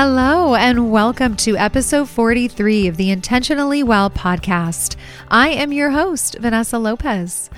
Hello, and welcome to episode 43 of the Intentionally Well podcast. I am your host, Vanessa Lopez.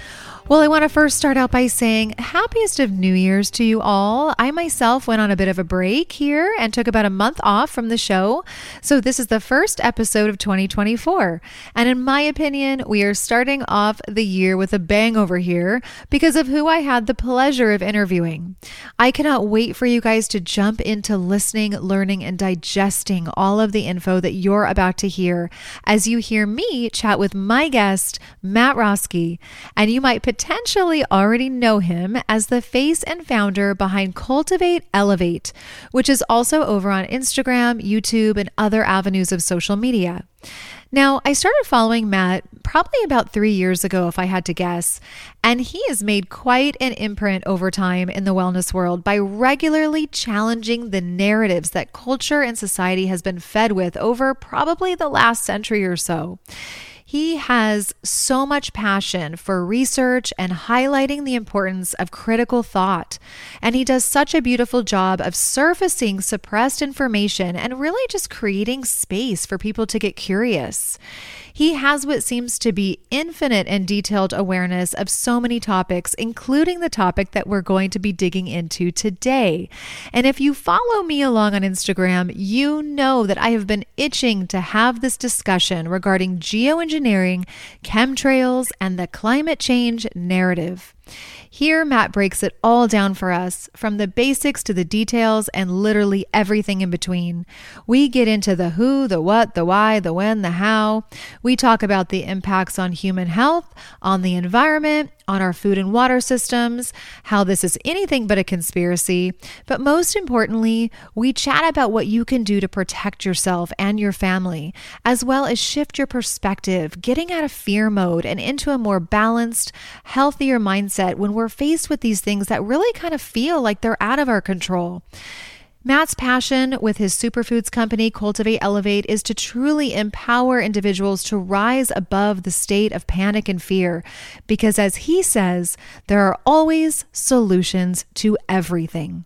Well, I want to first start out by saying happiest of New Year's to you all. I myself went on a bit of a break here and took about a month off from the show. So this is the first episode of 2024. And in my opinion, we are starting off the year with a bang over here because of who I had the pleasure of interviewing. I cannot wait for you guys to jump into listening, learning, and digesting all of the info that you're about to hear as you hear me chat with my guest, Matt Roeske. And you might potentially already know him as the face and founder behind Cultivate Elevate, which is also over on Instagram, YouTube, and other avenues of social media. Now, I started following Matt probably about 3 years ago, if I had to guess, and he has made quite an imprint over time in the wellness world by regularly challenging the narratives that culture and society has been fed with over probably the last century or so. He has so much passion for research and highlighting the importance of critical thought. And he does such a beautiful job of surfacing suppressed information and really just creating space for people to get curious. He has what seems to be infinite and detailed awareness of so many topics, including the topic that we're going to be digging into today. And if you follow me along on Instagram, you know that I have been itching to have this discussion regarding geoengineering, chemtrails, and the climate change narrative. Here, Matt breaks it all down for us, from the basics to the details and literally everything in between. We get into the who, the what, the why, the when, the how. We talk about the impacts on human health, on the environment, on our food and water systems, how this is anything but a conspiracy. But most importantly, we chat about what you can do to protect yourself and your family, as well as shift your perspective, getting out of fear mode and into a more balanced, healthier mindset when we're faced with these things that really kind of feel like they're out of our control. Matt's passion with his superfoods company, Cultivate Elevate, is to truly empower individuals to rise above the state of panic and fear, because as he says, there are always solutions to everything.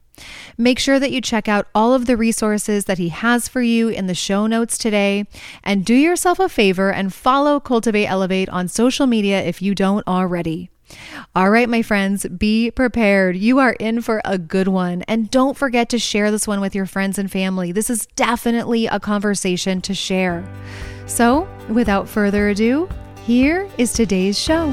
Make sure that you check out all of the resources that he has for you in the show notes today, and do yourself a favor and follow Cultivate Elevate on social media if you don't already. All right, my friends, be prepared. You are in for a good one. And don't forget to share this one with your friends and family. This is definitely a conversation to share. So, without further ado, here is today's show.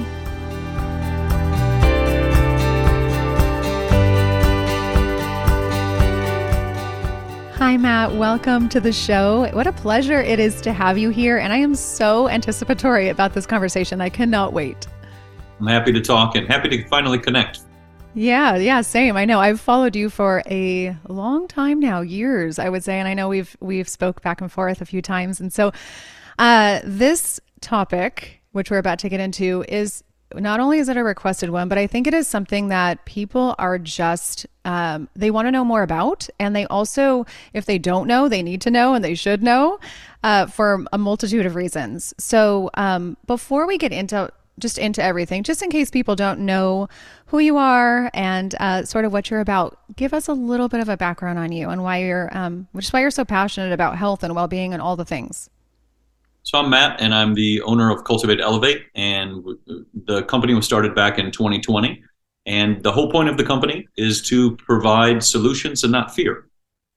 Hi, Matt. Welcome to the show. What a pleasure it is to have you here. And I am so anticipatory about this conversation. I cannot wait. I'm happy to talk and happy to finally connect. Yeah, same. I know. I've followed you for a long time now, years, I would say, and I know we've spoke back and forth a few times. And so this topic, which we're about to get into, is not only is it a requested one, but I think it is something that people are just, they want to know more about. And they also, if they don't know, they need to know and they should know for a multitude of reasons. So before we get into everything, just in case people don't know who you are and sort of what you're about, give us a little bit of a background on you and why you're so passionate about health and well-being and all the things. So I'm Matt, and I'm the owner of Cultivate Elevate, and the company was started back in 2020. And the whole point of the company is to provide solutions and not fear.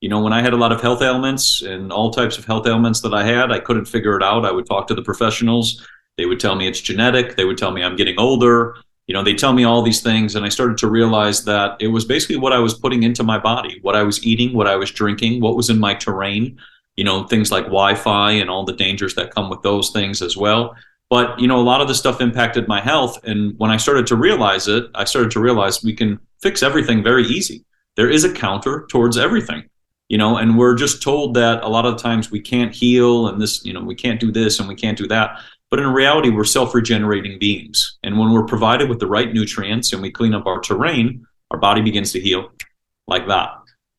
You know, when I had a lot of health ailments and all types of health ailments that I had, I couldn't figure it out. I would talk to the professionals. They would tell me it's genetic. They would tell me I'm getting older. You know, they tell me all these things. And I started to realize that it was basically what I was putting into my body, what I was eating, what I was drinking, what was in my terrain, you know, things like Wi-Fi and all the dangers that come with those things as well. But, you know, a lot of the stuff impacted my health. And when I started to realize it, I started to realize we can fix everything very easy. There is a counter towards everything. You know, and we're just told that a lot of times we can't heal and this, you know, we can't do this and we can't do that. But in reality, we're self-regenerating beings. And when we're provided with the right nutrients and we clean up our terrain, our body begins to heal like that.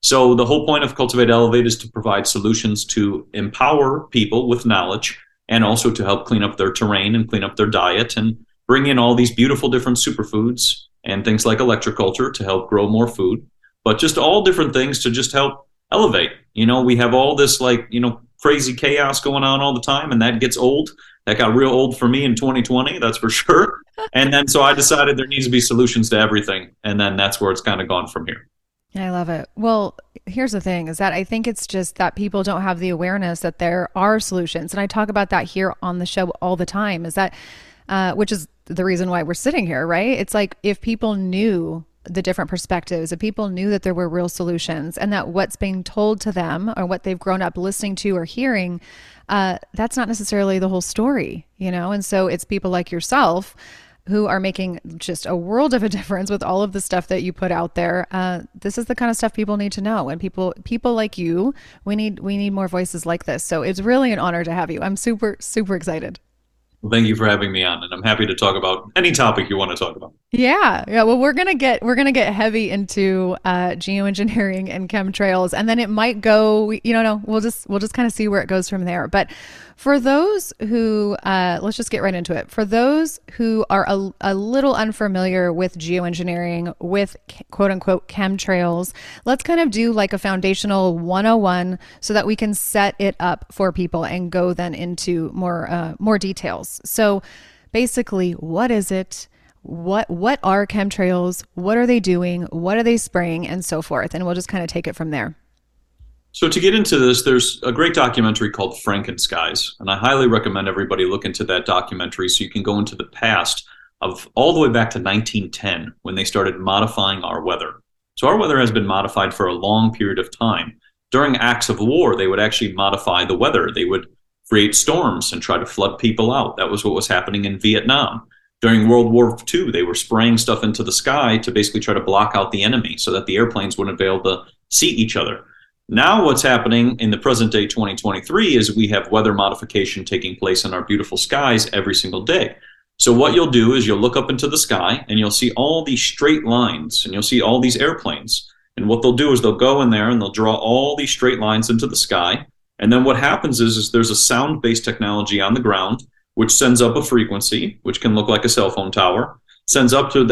So the whole point of Cultivate Elevate is to provide solutions to empower people with knowledge and also to help clean up their terrain and clean up their diet and bring in all these beautiful different superfoods and things like electroculture to help grow more food, but just all different things to just help elevate. You know, we have all this, like, you know, crazy chaos going on all the time, and that gets old. That got real old for me in 2020, that's for sure. And then so I decided there needs to be solutions to everything. And then that's where it's kind of gone from here. I love it. Well, here's the thing is that I think it's just that people don't have the awareness that there are solutions. And I talk about that here on the show all the time, is that, which is the reason why we're sitting here, right? It's like, if people knew the different perspectives, if people knew that there were real solutions and that what's being told to them or what they've grown up listening to or hearing, that's not necessarily the whole story, you know? And so it's people like yourself who are making just a world of a difference with all of the stuff that you put out there. This is the kind of stuff people need to know. And people like you, we need more voices like this. So it's really an honor to have you. I'm super, super excited. Well, thank you for having me on, and I'm happy to talk about any topic you want to talk about. Yeah. Well, we're gonna get heavy into geoengineering and chemtrails, and then it might go. You know, we'll just kind of see where it goes from there. But for those who, let's just get right into it. For those who are a little unfamiliar with geoengineering, with quote unquote chemtrails, let's kind of do like a foundational 101 so that we can set it up for people and go then into more details. So basically, what is it? What are chemtrails? What are they doing? What are they spraying? And so forth. And we'll just kind of take it from there. So to get into this, there's a great documentary called Franken Skies. And I highly recommend everybody look into that documentary so you can go into the past of all the way back to 1910 when they started modifying our weather. So our weather has been modified for a long period of time. During acts of war, they would actually modify the weather. They would create storms and try to flood people out. That was what was happening in Vietnam. During World War II, they were spraying stuff into the sky to basically try to block out the enemy so that the airplanes wouldn't be able to see each other. Now what's happening in the present day 2023 is we have weather modification taking place in our beautiful skies every single day. So what you'll do is you'll look up into the sky and you'll see all these straight lines and you'll see all these airplanes. And what they'll do is they'll go in there and they'll draw all these straight lines into the sky. And then what happens is there's a sound-based technology on the ground which sends up a frequency, which can look like a cell phone tower, sends up to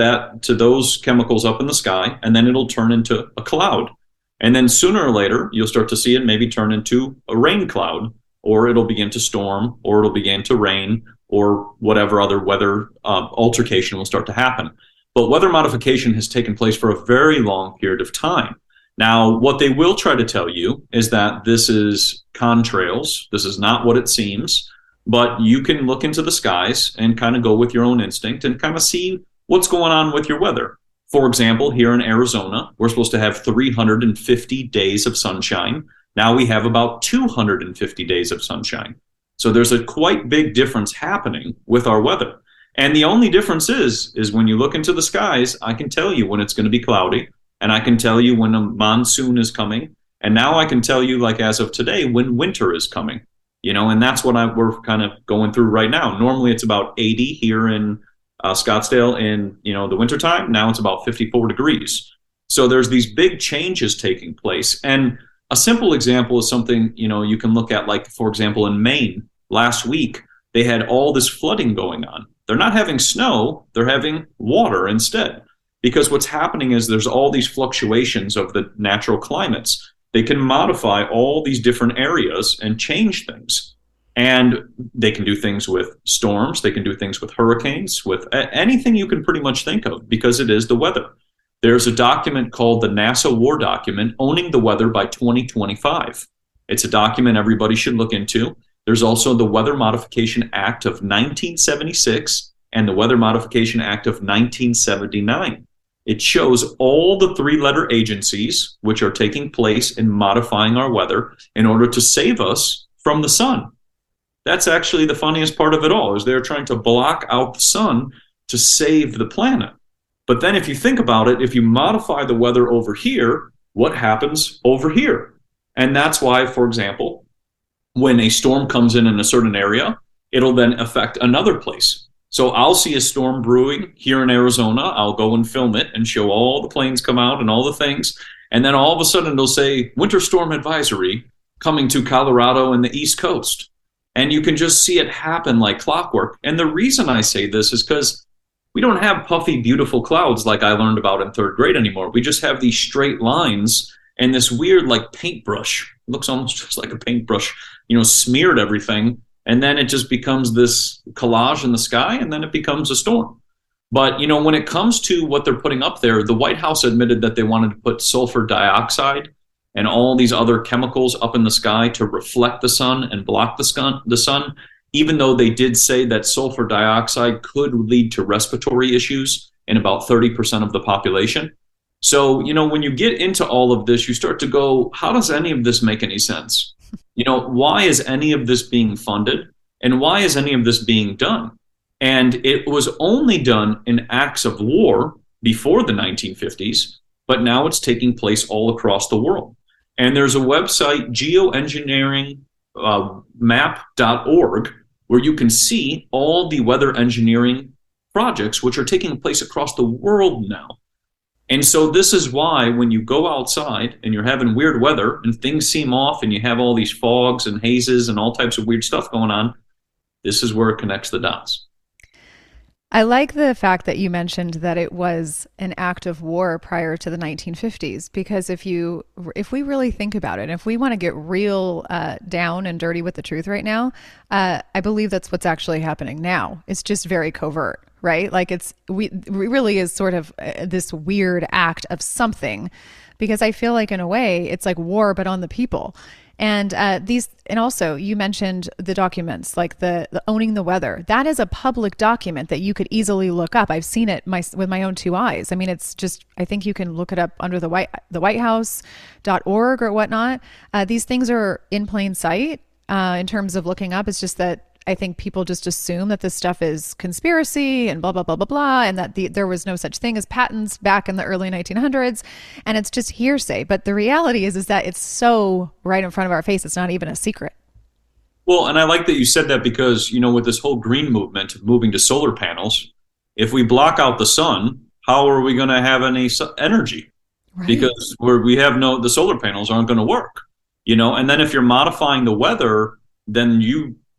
those chemicals up in the sky, and then it'll turn into a cloud. And then sooner or later, you'll start to see it maybe turn into a rain cloud, or it'll begin to storm, or it'll begin to rain, or whatever other weather altercation will start to happen. But weather modification has taken place for a very long period of time. Now, what they will try to tell you is that this is contrails. This is not what it seems, but you can look into the skies and kind of go with your own instinct and kind of see what's going on with your weather. For example, here in Arizona, we're supposed to have 350 days of sunshine. Now we have about 250 days of sunshine. So there's a quite big difference happening with our weather. And the only difference is when you look into the skies, I can tell you when it's going to be cloudy. And I can tell you when a monsoon is coming. And now I can tell you, like as of today, when winter is coming. You know, and that's what we're kind of going through right now. Normally it's about 80 here in Scottsdale in, you know, the wintertime. Now it's about 54 degrees. So there's these big changes taking place. And a simple example is something, you know, you can look at, like, for example, in Maine last week, they had all this flooding going on. They're not having snow. They're having water instead. Because what's happening is there's all these fluctuations of the natural climates. They can modify all these different areas and change things. And they can do things with storms. They can do things with hurricanes, with anything you can pretty much think of, because it is the weather. There's a document called the NASA War Document, Owning the Weather by 2025. It's a document everybody should look into. There's also the Weather Modification Act of 1976 and the Weather Modification Act of 1979. It shows all the three-letter agencies which are taking place in modifying our weather in order to save us from the sun. That's actually the funniest part of it all, is they're trying to block out the sun to save the planet. But then if you think about it, if you modify the weather over here, what happens over here? And that's why, for example, when a storm comes in a certain area, it'll then affect another place. So I'll see a storm brewing here in Arizona. I'll go and film it and show all the planes come out and all the things. And then all of a sudden they'll say winter storm advisory coming to Colorado and the East Coast. And you can just see it happen like clockwork. And the reason I say this is because we don't have puffy, beautiful clouds like I learned about in third grade anymore. We just have these straight lines and this weird like paintbrush, it looks almost just like a paintbrush, you know, smeared everything, and then it just becomes this collage in the sky, and then it becomes a storm. But, you know, when it comes to what they're putting up there, the White House admitted that they wanted to put sulfur dioxide and all these other chemicals up in the sky to reflect the sun and block the sun, even though they did say that sulfur dioxide could lead to respiratory issues in about 30% of the population. So, you know, when you get into all of this, you start to go, how does any of this make any sense? You know, why is any of this being funded? And why is any of this being done? And it was only done in acts of war before the 1950s, but now it's taking place all across the world. And there's a website, geoengineeringmap.org, where you can see all the weather engineering projects which are taking place across the world now. And so this is why when you go outside and you're having weird weather and things seem off and you have all these fogs and hazes and all types of weird stuff going on, this is where it connects the dots. I like the fact that you mentioned that it was an act of war prior to the 1950s, because if we really think about it, if we want to get real down and dirty with the truth right now, I believe that's what's actually happening now. It's just very covert, right? Like it really is sort of this weird act of something, because I feel like in a way it's like war, but on the people. And also you mentioned the documents, like the Owning the Weather. That is a public document that you could easily look up. I've seen it with my own two eyes. I mean, it's just, I think you can look it up under the whitehouse.org or whatnot. These things are in plain sight in terms of looking up. It's just that I think people just assume that this stuff is conspiracy and blah, blah, blah, blah, blah, and that there was no such thing as patents back in the early 1900s, and it's just hearsay. But the reality is that it's so right in front of our face, it's not even a secret. Well, and I like that you said that, because, you know, with this whole green movement, moving to solar panels, if we block out the sun, how are we going to have any energy? Right. Because the solar panels aren't going to work, you know? And then if you're modifying the weather, then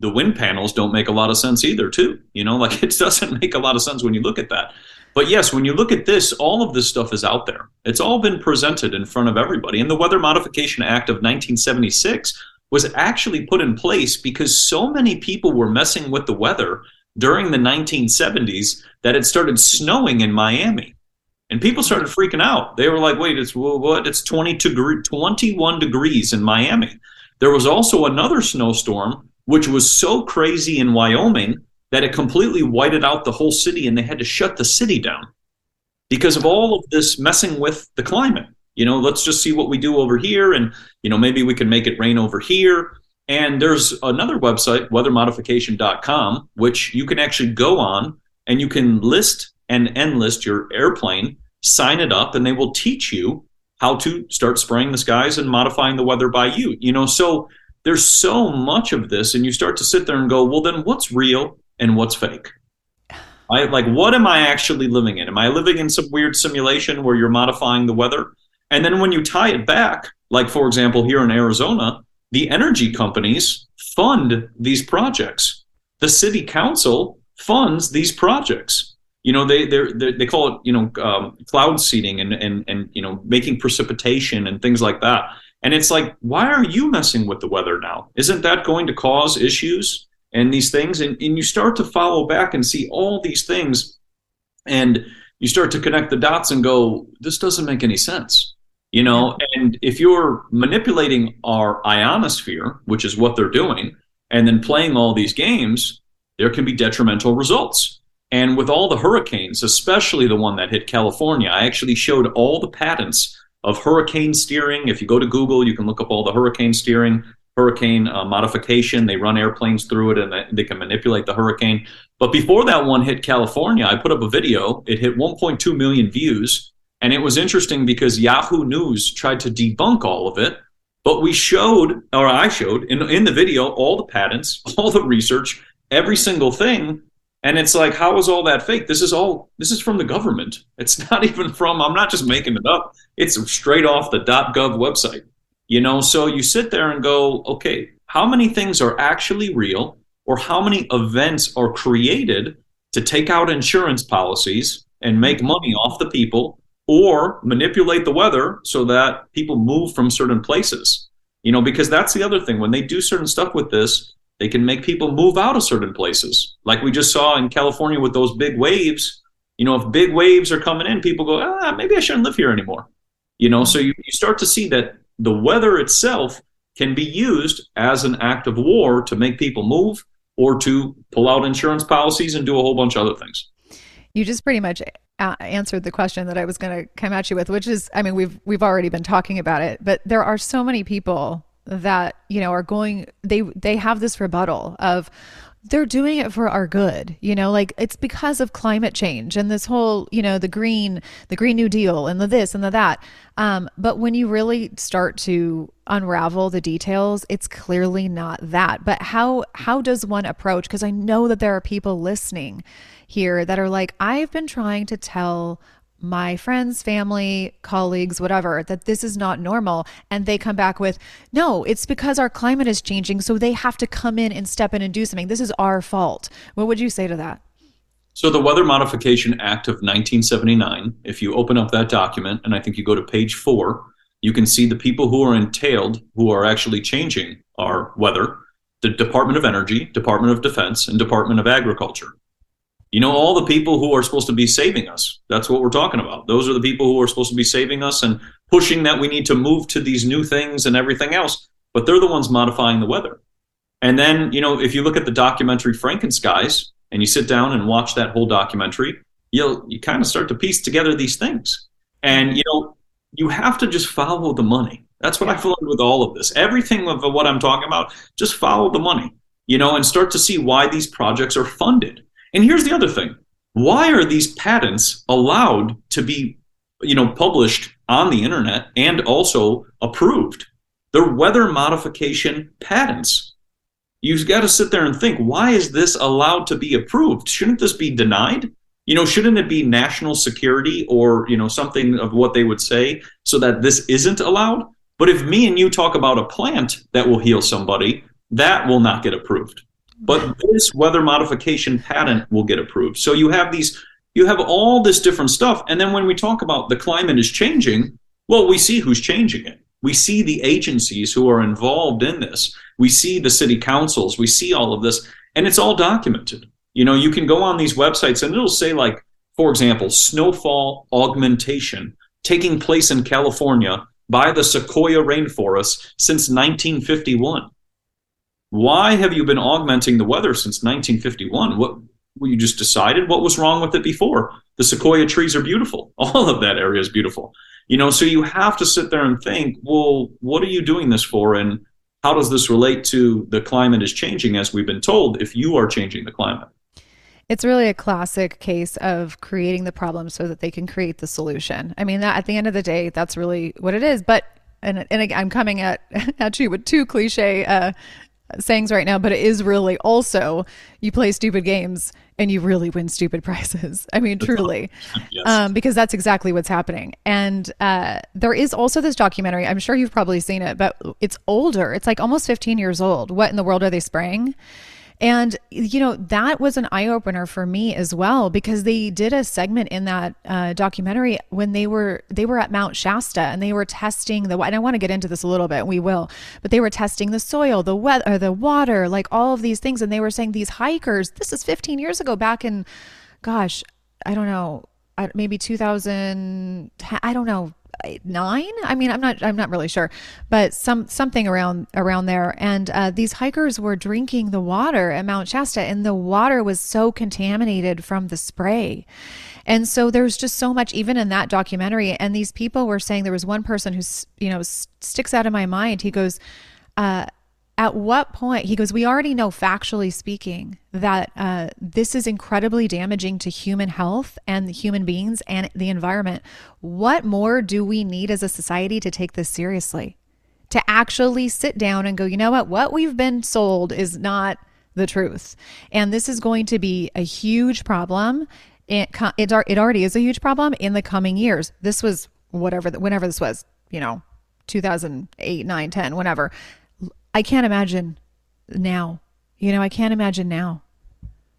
the wind panels don't make a lot of sense either, too. You know, like it doesn't make a lot of sense when you look at that. But yes, when you look at this, all of this stuff is out there. It's all been presented in front of everybody. And the Weather Modification Act of 1976 was actually put in place because so many people were messing with the weather during the 1970s that it started snowing in Miami. And people started freaking out. They were like, wait, it's what? It's 21 degrees in Miami. There was also another snowstorm which was so crazy in Wyoming that it completely whited out the whole city, and they had to shut the city down because of all of this messing with the climate. You know, let's just see what we do over here, and, you know, maybe we can make it rain over here. And there's another website, weathermodification.com, which you can actually go on and you can list and enlist your airplane, sign it up, and they will teach you how to start spraying the skies and modifying the weather by you. You know, so there's so much of this, and you start to sit there and go, well, then what's real and what's fake? What am I actually living in? Am I living in some weird simulation where you're modifying the weather? And then when you tie it back, like, for example, here in Arizona, the energy companies fund these projects. The city council funds these projects. You know, they call it, you know, cloud seeding and, you know, making precipitation and things like that. And it's like, why are you messing with the weather now? Isn't that going to cause issues and these things? And you start to follow back and see all these things, and you start to connect the dots and go, this doesn't make any sense, you know? And if you're manipulating our ionosphere, which is what they're doing, and then playing all these games, there can be detrimental results. And with all the hurricanes, especially the one that hit California, I actually showed all the patents of hurricane steering. If you go to Google, you can look up all the hurricane steering, hurricane modification. They run airplanes through it, and they can manipulate the hurricane. But before that one hit California, I put up a video. It hit 1.2 million views. And it was interesting because Yahoo News tried to debunk all of it. But I showed in the video, all the patents, all the research, every single thing. And it's like, how is all that fake? This is from the government. It's not even from, I'm not just making it up. It's straight off the .gov website, you know? So you sit there and go, okay, how many things are actually real, or how many events are created to take out insurance policies and make money off the people or manipulate the weather so that people move from certain places. You know, because that's the other thing. When they do certain stuff with this, they can make people move out of certain places. Like we just saw in California with those big waves. You know, if big waves are coming in, people go, maybe I shouldn't live here anymore. You know, so you start to see that the weather itself can be used as an act of war to make people move or to pull out insurance policies and do a whole bunch of other things. You just pretty much answered the question that I was going to come at you with, which is, I mean, we've already been talking about it, but there are so many people that, you know, are going, they have this rebuttal of, they're doing it for our good, you know, like it's because of climate change and this whole, you know, the Green New Deal and the this and the that. But when you really start to unravel the details, it's clearly not that. But how does one approach? Because I know that there are people listening here that are like, I've been trying to tell my friends, family, colleagues, whatever, that this is not normal. And they come back with, no, it's because our climate is changing. So they have to come in and step in and do something. This is our fault. What would you say to that? So the Weather Modification Act of 1979, if you open up that document, and I think you go to page 4, you can see the people who are entailed, who are actually changing our weather, the Department of Energy, Department of Defense, and Department of Agriculture. You know, all the people who are supposed to be saving us. That's what we're talking about. Those are the people who are supposed to be saving us and pushing that we need to move to these new things and everything else. But they're the ones modifying the weather. And then, you know, if you look at the documentary Franken Skies and you sit down and watch that whole documentary, you kind of start to piece together these things. And, you know, you have to just follow the money. That's what I've learned with all of this. Everything of what I'm talking about, just follow the money, you know, and start to see why these projects are funded. And here's the other thing. Why are these patents allowed to be, you know, published on the internet and also approved? They're weather modification patents. You've got to sit there and think, why is this allowed to be approved? Shouldn't this be denied? You know, shouldn't it be national security or, you know, something of what they would say so that this isn't allowed? But if me and you talk about a plant that will heal somebody, that will not get approved. But this weather modification patent will get approved. So you have these, you have all this different stuff. And then when we talk about the climate is changing, well, we see who's changing it. We see the agencies who are involved in this. We see the city councils. We see all of this. And it's all documented. You know, you can go on these websites and it'll say, like, for example, snowfall augmentation taking place in California by the Sequoia rainforest since 1951. Why have you been augmenting the weather since 1951? What, you just decided what was wrong with it before? The sequoia trees are beautiful. All of that area is beautiful. You know, so you have to sit there and think, well, what are you doing this for? And how does this relate to the climate is changing, as we've been told, if you are changing the climate? It's really a classic case of creating the problem so that they can create the solution. I mean, that at the end of the day, that's really what it is. But, and I'm coming at you with two cliche sayings right now, but it is really also, you play stupid games and you really win stupid prizes. I mean, truly, yes. Because that's exactly what's happening. And there is also this documentary, I'm sure you've probably seen it, but it's older. It's like almost 15 years old. What in the world are they spraying? And, you know, that was an eye-opener for me as well, because they did a segment in that documentary when they were at Mount Shasta and they were testing the, and I want to get into this a little bit, we will, but they were testing the soil, the weather, the water, like all of these things. And they were saying these hikers, this is 15 years ago, back in, gosh, I don't know, maybe 2000, I don't know, 9? I mean, I'm not really sure, but something around there. And these hikers were drinking the water at Mount Shasta, and the water was so contaminated from the spray. And so there's just so much, even in that documentary. And these people were saying, there was one person who's, you know, sticks out in my mind. He goes, at what point, he goes, we already know factually speaking that this is incredibly damaging to human health and the human beings and the environment. What more do we need as a society to take this seriously? To actually sit down and go, you know what we've been sold is not the truth. And this is going to be a huge problem. It already is a huge problem in the coming years. This was whenever this was, you know, 2008, 9, 10, whenever. I can't imagine now. You know, I can't imagine now.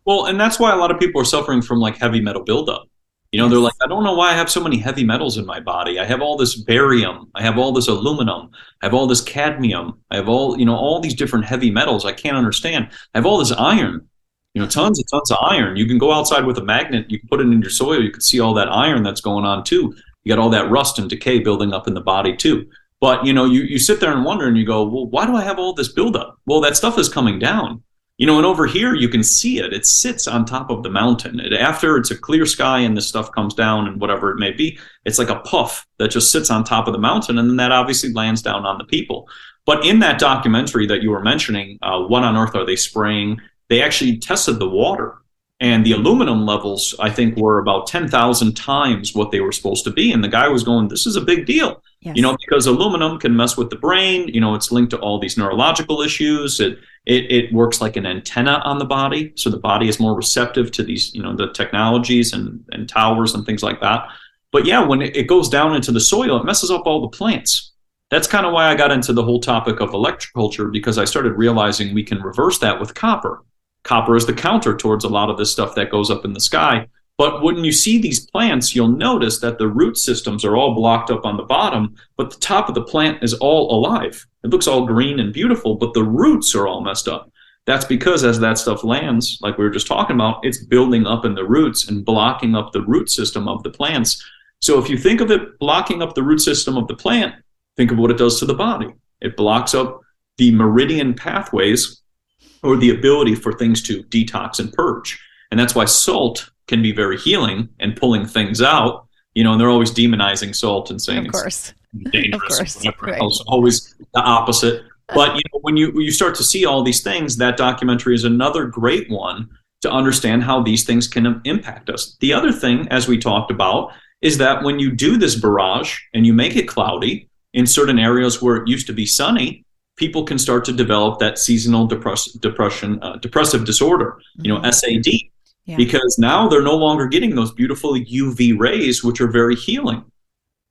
Well, and that's why a lot of people are suffering from, like, heavy metal buildup. You know, they're like, I don't know why I have so many heavy metals in my body. I have all this barium. I have all this aluminum. I have all this cadmium. I have all, you know, all these different heavy metals. I can't understand. I have all this iron, you know, tons and tons of iron. You can go outside with a magnet. You can put it in your soil. You can see all that iron that's going on, too. You got all that rust and decay building up in the body, too. But, you know, you sit there and wonder and you go, well, why do I have all this buildup? Well, that stuff is coming down. You know, and over here, you can see it. It sits on top of the mountain. After it's a clear sky and this stuff comes down and whatever it may be, it's like a puff that just sits on top of the mountain, and then that obviously lands down on the people. But in that documentary that you were mentioning, What on Earth Are They Spraying?, they actually tested the water. And the aluminum levels, I think, were about 10,000 times what they were supposed to be. And the guy was going, this is a big deal. Yes. You know, because aluminum can mess with the brain. You know, it's linked to all these neurological issues. It works like an antenna on the body. So the body is more receptive to these, you know, the technologies and towers and things like that. But yeah, when it goes down into the soil, it messes up all the plants. That's kind of why I got into the whole topic of electroculture, because I started realizing we can reverse that with copper. Copper is the counter towards a lot of this stuff that goes up in the sky. But when you see these plants, you'll notice that the root systems are all blocked up on the bottom, but the top of the plant is all alive. It looks all green and beautiful, but the roots are all messed up. That's because as that stuff lands, like we were just talking about, it's building up in the roots and blocking up the root system of the plants. So if you think of it blocking up the root system of the plant, think of what it does to the body. It blocks up the meridian pathways, or the ability for things to detox and purge. And that's why salt can be very healing and pulling things out, you know, and they're always demonizing salt and saying it's dangerous. Of course, right. Always the opposite. But, you know, when you start to see all these things, that documentary is another great one to understand how these things can impact us. The other thing, as we talked about, is that when you do this barrage and you make it cloudy in certain areas where it used to be sunny, people can start to develop that seasonal depressive disorder, you know, SAD, because now they're no longer getting those beautiful UV rays, which are very healing.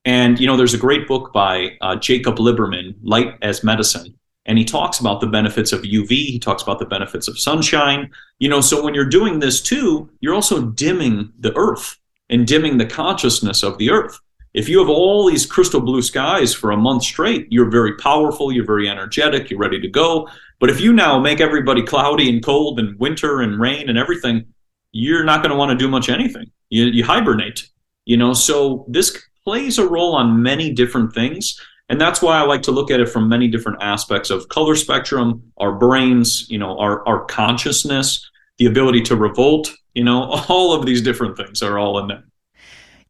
And, you know, there's a great book by Jacob Liberman, Light as Medicine, and he talks about the benefits of UV. He talks about the benefits of sunshine. You know, so when you're doing this too, you're also dimming the earth and dimming the consciousness of the earth. If you have all these crystal blue skies for a month straight, you're very powerful, you're very energetic, you're ready to go. But if you now make everybody cloudy and cold and winter and rain and everything, you're not going to want to do much anything. You hibernate, you know. So this plays a role on many different things. And that's why I like to look at it from many different aspects of color spectrum, our brains, you know, our consciousness, the ability to revolt, you know, all of these different things are all in there.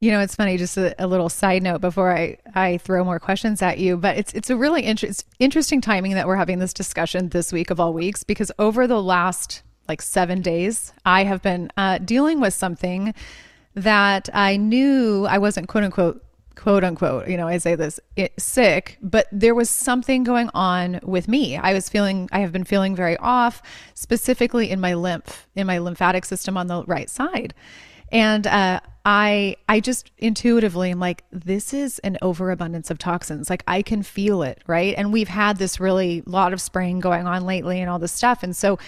You know, it's funny, just a little side note before I throw more questions at you, but it's a really interesting timing that we're having this discussion this week of all weeks, because over the last like 7 days, I have been dealing with something that I knew I wasn't quote unquote, you know, I say this, sick, but there was something going on with me. I have been feeling very off, specifically in my lymphatic system on the right side. And I just intuitively am like, this is an overabundance of toxins. Like, I can feel it, right? And we've had this really lot of spraying going on lately and all this stuff. And so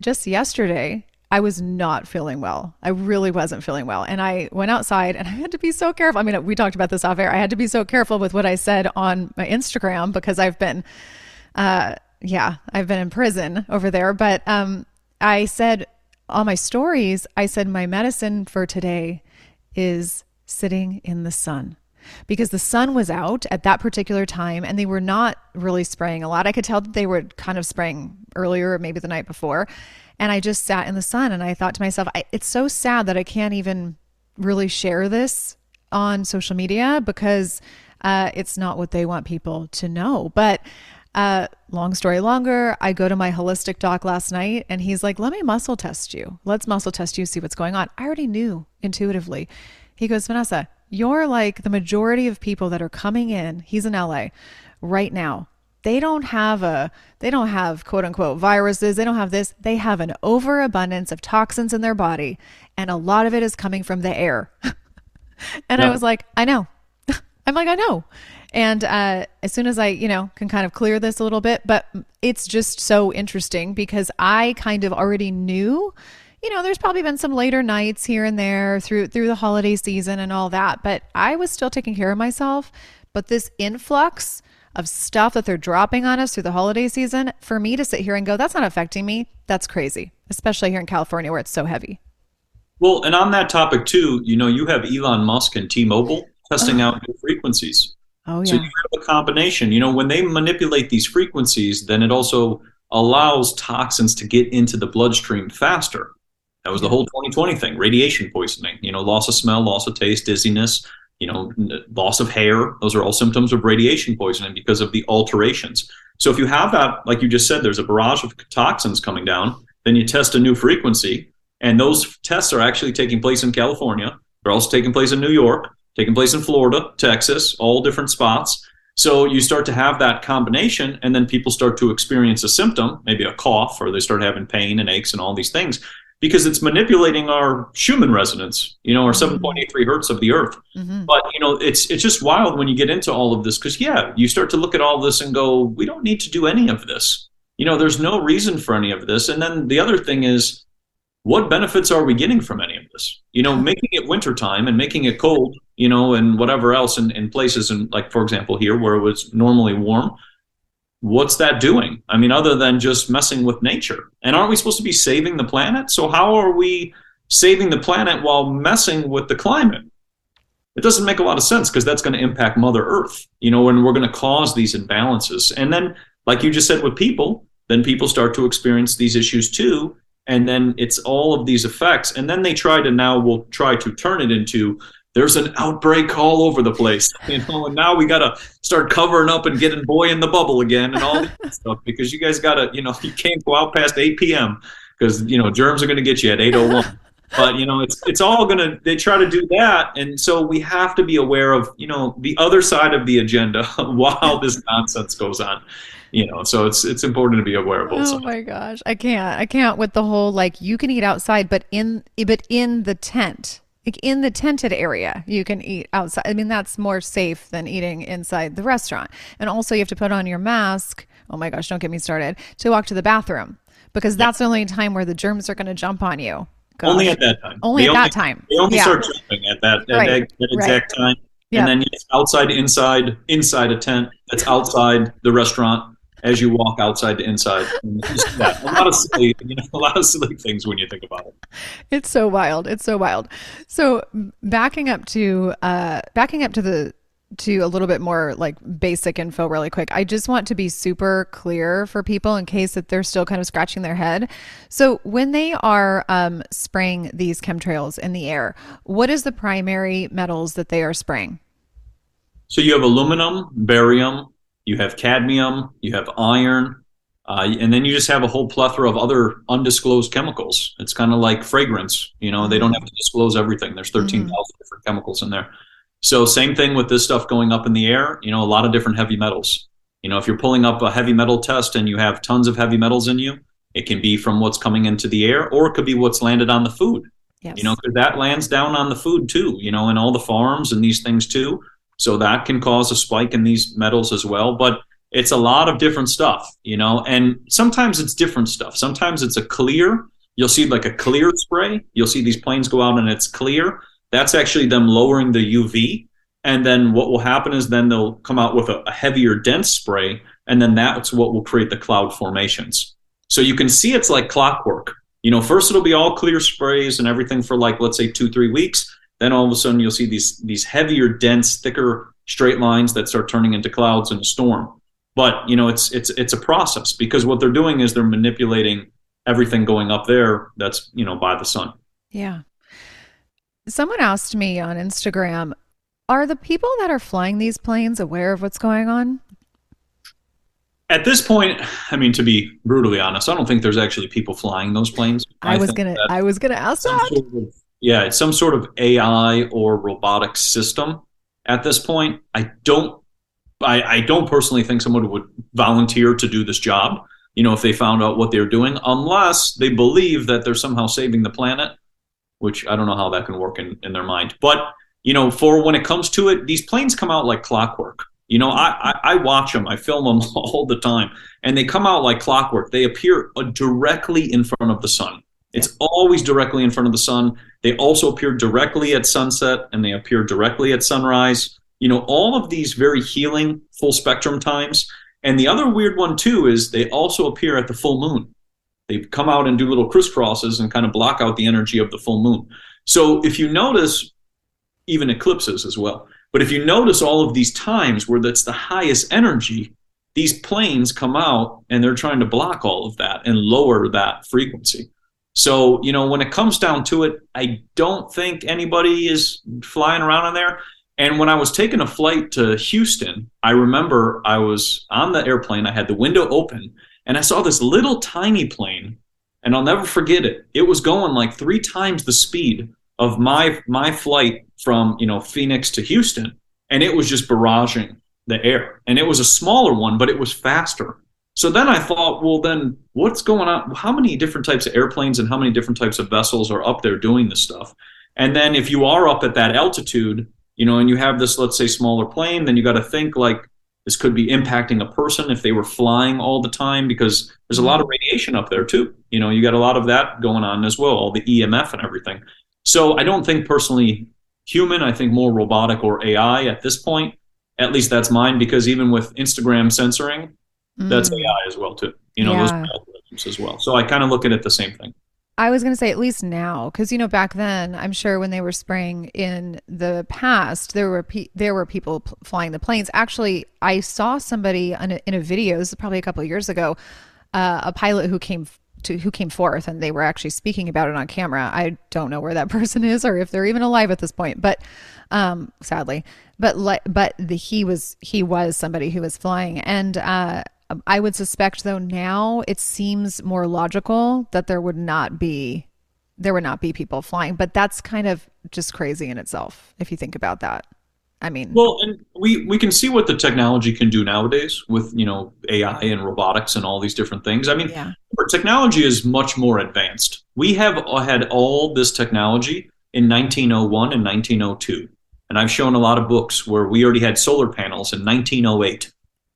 just yesterday, I was not feeling well. I really wasn't feeling well. And I went outside and I had to be so careful. I mean, we talked about this off air. I had to be so careful with what I said on my Instagram because I've been in prison over there. But I said, all my stories, I said my medicine for today is sitting in the sun, because the sun was out at that particular time and they were not really spraying a lot. I could tell that they were kind of spraying earlier, maybe the night before. And I just sat in the sun and I thought to myself, it's so sad that I can't even really share this on social media because it's not what they want people to know. But long story longer, I go to my holistic doc last night and he's like, let me muscle test you. Let's muscle test you, see what's going on. I already knew intuitively. He goes, Vanessa, you're like the majority of people that are coming in. He's in LA right now. They don't have quote unquote viruses. They don't have this. They have an overabundance of toxins in their body. And a lot of it is coming from the air. I was like, I know. I'm like, I know. And as soon as I, you know, can kind of clear this a little bit, but it's just so interesting because I kind of already knew you know, there's probably been some later nights here and there through the holiday season and all that, but I was still taking care of myself. But this influx of stuff that they're dropping on us through the holiday season, for me to sit here and go, that's not affecting me, that's crazy, especially here in California where it's so heavy. Well, and on that topic too, you know, you have Elon Musk and T-Mobile testing out new frequencies. Oh, yeah. So you have a combination. You know, when they manipulate these frequencies, then it also allows toxins to get into the bloodstream faster. That was the whole 2020 thing, radiation poisoning, you know, loss of smell, loss of taste, dizziness, you know, loss of hair. Those are all symptoms of radiation poisoning because of the alterations. So if you have that, like you just said, there's a barrage of toxins coming down, then you test a new frequency, and those tests are actually taking place in California. They're also taking place in New York, taking place in Florida, Texas, all different spots. So you start to have that combination, and then people start to experience a symptom, maybe a cough, or they start having pain and aches and all these things, because it's manipulating our Schumann resonance, you know, our 7.83 hertz of the Earth. Mm-hmm. But, you know, it's just wild when you get into all of this, because, yeah, you start to look at all this and go, we don't need to do any of this. You know, there's no reason for any of this. And then the other thing is, what benefits are we getting from any of this? You know, making it wintertime and making it cold, you know, and whatever else in places, and like, for example, here where it was normally warm, what's that doing? I mean, other than just messing with nature. And aren't we supposed to be saving the planet? So how are we saving the planet while messing with the climate? It doesn't make a lot of sense, because that's going to impact Mother Earth, you know, and we're going to cause these imbalances. And then, like you just said with people, then people start to experience these issues too. And then it's all of these effects. And then we'll try to turn it into, there's an outbreak all over the place, you know, and now we got to start covering up and getting boy in the bubble again and all that stuff, because you guys got to, you know, you can't go out past 8 p.m. because, you know, germs are going to get you at 8:01. But, you know, it's all going to, they try to do that. And so we have to be aware of, you know, the other side of the agenda while this nonsense goes on, you know, so it's important to be aware of both sides. Oh my gosh. I can't with the whole, like, you can eat outside, but in the tent. Like in the tented area, you can eat outside. I mean, that's more safe than eating inside the restaurant. And also you have to put on your mask. Oh my gosh, don't get me started. To walk to the bathroom, because that's the only time where the germs are going to jump on you. Gosh. Only at that time. They only start jumping at that exact time. Yep. And then it's outside, inside a tent. That's outside the restaurant as you walk outside to inside. A lot of silly things when you think about it. It's so wild. So backing up to a little bit more like basic info really quick. I just want to be super clear for people in case that they're still kind of scratching their head. So when they are spraying these chemtrails in the air, what is the primary metals that they are spraying? So you have aluminum, barium, you have cadmium, you have iron, and then you just have a whole plethora of other undisclosed chemicals. It's kind of like fragrance. You know, they don't have to disclose everything. There's 13,000 different chemicals in there. So same thing with this stuff going up in the air, you know, a lot of different heavy metals. You know, if you're pulling up a heavy metal test and you have tons of heavy metals in you, it can be from what's coming into the air, or it could be what's landed on the food. Yes. You know, because that lands down on the food too, you know, and all the farms and these things too. So that can cause a spike in these metals as well. But it's a lot of different stuff, you know, and sometimes it's different stuff. Sometimes it's a clear, you'll see like a clear spray. You'll see these planes go out and it's clear. That's actually them lowering the UV. And then what will happen is then they'll come out with a heavier, dense spray. And then that's what will create the cloud formations. So you can see it's like clockwork. You know, first it'll be all clear sprays and everything for like, let's say 2-3 weeks. Then all of a sudden you'll see these heavier, dense, thicker, straight lines that start turning into clouds and a storm. But, you know, it's a process, because what they're doing is they're manipulating everything going up there that's, you know, by the sun. Yeah. Someone asked me on Instagram, are the people that are flying these planes aware of what's going on? At this point, I mean, to be brutally honest, I don't think there's actually people flying those planes. I was gonna ask that. Yeah, it's some sort of AI or robotic system at this point. I don't personally think someone would volunteer to do this job, you know, if they found out what they're doing, unless they believe that they're somehow saving the planet, which I don't know how that can work in their mind. But, you know, for when it comes to it, these planes come out like clockwork. You know, I watch them, I film them all the time, and they come out like clockwork. They appear directly in front of the sun. It's always directly in front of the sun. They also appear directly at sunset, and they appear directly at sunrise. You know, all of these very healing full spectrum times. And the other weird one, too, is they also appear at the full moon. They come out and do little crisscrosses and kind of block out the energy of the full moon. So if you notice, even eclipses as well. But if you notice all of these times where that's the highest energy, these planes come out and they're trying to block all of that and lower that frequency. So, you know, when it comes down to it, I don't think anybody is flying around in there. And when I was taking a flight to Houston, I remember I was on the airplane. I had the window open and I saw this little tiny plane, and I'll never forget it. It was going like 3 times the speed of my flight from, you know, Phoenix to Houston, and it was just barraging the air. And it was a smaller one, but it was faster. So then I thought, well, then what's going on? How many different types of airplanes and how many different types of vessels are up there doing this stuff? And then if you are up at that altitude, you know, and you have this, let's say, smaller plane, then you got to think like this could be impacting a person if they were flying all the time, because there's a lot of radiation up there too. You know, you got a lot of that going on as well, all the EMF and everything. So I don't think personally human, I think more robotic or AI at this point. At least that's mine, because even with Instagram censoring, that's AI as well too. You know, those algorithms as well. So I kind of look at it the same thing. I was going to say, at least now, because, you know, back then, I'm sure when they were spraying in the past, there were people flying the planes. Actually, I saw somebody in a video, this is probably a couple of years ago, a pilot who came forth, and they were actually speaking about it on camera. I don't know where that person is or if they're even alive at this point, but sadly, he was somebody who was flying. And I would suspect, though, now it seems more logical that there would not be people flying, but that's kind of just crazy in itself if you think about that. I mean, well, and we can see what the technology can do nowadays with, you know, AI and robotics and all these different things. I mean, technology is much more advanced. We have had all this technology in 1901 and 1902. And I've shown a lot of books where we already had solar panels in 1908.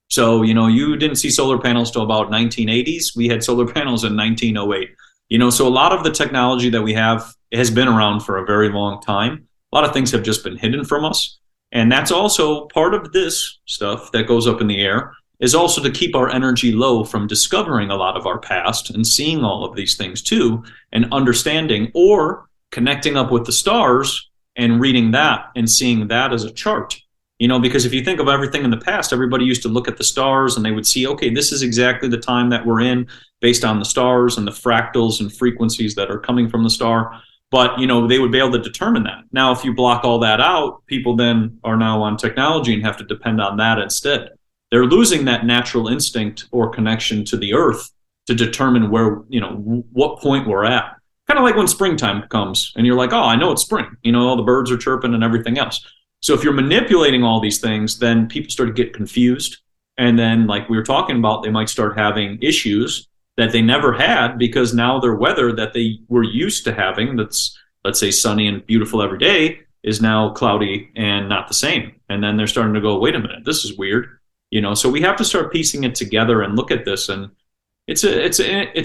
So, you know, you didn't see solar panels till about 1980s. We had solar panels in 1908. You know, so a lot of the technology that we have has been around for a very long time. A lot of things have just been hidden from us. And that's also part of this stuff that goes up in the air, is also to keep our energy low from discovering a lot of our past and seeing all of these things too, and understanding or connecting up with the stars and reading that and seeing that as a chart. You know, because if you think of everything in the past, everybody used to look at the stars and they would see, okay, this is exactly the time that we're in based on the stars and the fractals and frequencies that are coming from the star. But, you know, they would be able to determine that. Now, if you block all that out, people then are now on technology and have to depend on that instead. They're losing that natural instinct or connection to the earth to determine where, you know, what point we're at. Kind of like when springtime comes and you're like, oh, I know it's spring. You know, all the birds are chirping and everything else. So if you're manipulating all these things, then people start to get confused. And then, like we were talking about, they might start having issues that they never had, because now their weather that they were used to having, that's, let's say, sunny and beautiful every day, is now cloudy and not the same. And then they're starting to go, wait a minute, this is weird. You know, so we have to start piecing it together and look at this. And it's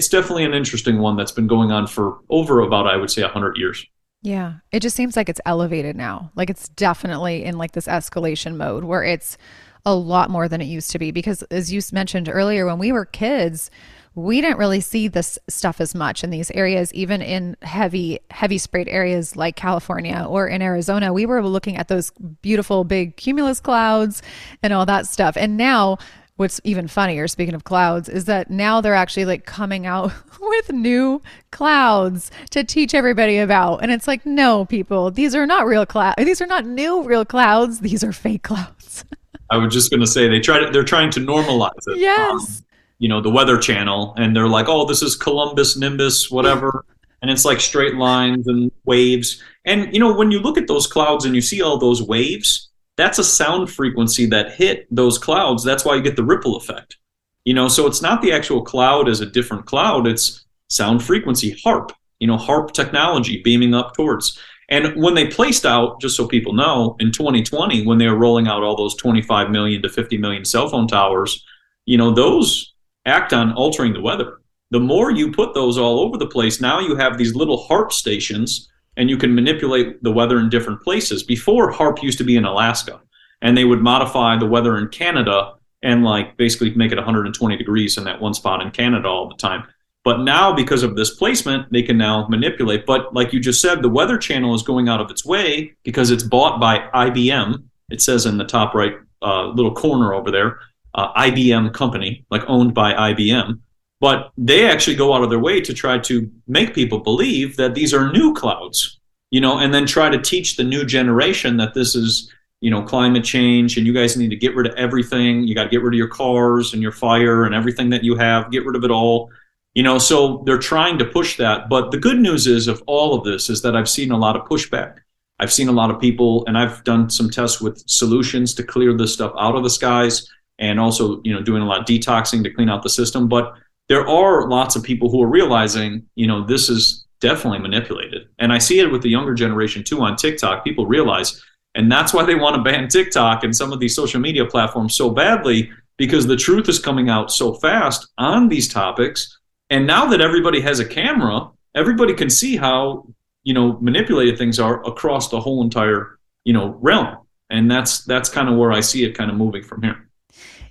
definitely an interesting one that's been going on for over about, I would say, 100 years. Yeah. It just seems like it's elevated now. Like it's definitely in like this escalation mode where it's a lot more than it used to be, because as you mentioned earlier, when we were kids, we didn't really see this stuff as much in these areas, even in heavy sprayed areas like California or in Arizona. We were looking at those beautiful big cumulus clouds and all that stuff. And now what's even funnier, speaking of clouds, is that now they're actually like coming out with new clouds to teach everybody about. And it's like, no, people, these are not real clouds. These are not new real clouds. These are fake clouds. I was just going to say they're trying to normalize it. Yes. You know, the Weather Channel, and they're like, oh, this is Columbus, Nimbus, whatever. And it's like straight lines and waves. And, you know, when you look at those clouds and you see all those waves, that's a sound frequency that hit those clouds. That's why you get the ripple effect. You know, so it's not the actual cloud as a different cloud. It's sound frequency, HAARP, you know, HAARP technology beaming up towards. And when they placed out, just so people know, in 2020, when they were rolling out all those 25 million to 50 million cell phone towers, you know, those act on altering the weather. The more you put those all over the place, now you have these little HAARP stations, and you can manipulate the weather in different places. Before, HAARP used to be in Alaska, and they would modify the weather in Canada and like basically make it 120 degrees in that one spot in Canada all the time. But now, because of this placement, they can now manipulate. But like you just said, the Weather Channel is going out of its way because it's bought by IBM. It says in the top right little corner over there, IBM company, like owned by IBM. But they actually go out of their way to try to make people believe that these are new clouds, you know, and then try to teach the new generation that this is, you know, climate change, and you guys need to get rid of everything. You got to get rid of your cars and your fire and everything that you have, get rid of it all. You know, so they're trying to push that. But the good news is of all of this is that I've seen a lot of pushback. I've seen a lot of people, and I've done some tests with solutions to clear this stuff out of the skies, and also, you know, doing a lot of detoxing to clean out the system. But there are lots of people who are realizing, you know, this is definitely manipulated. And I see it with the younger generation too on TikTok. People realize, and that's why they want to ban TikTok and some of these social media platforms so badly, because the truth is coming out so fast on these topics. And now that everybody has a camera, everybody can see how, you know, manipulated things are across the whole entire, you know, realm. And that's kind of where I see it kind of moving from here.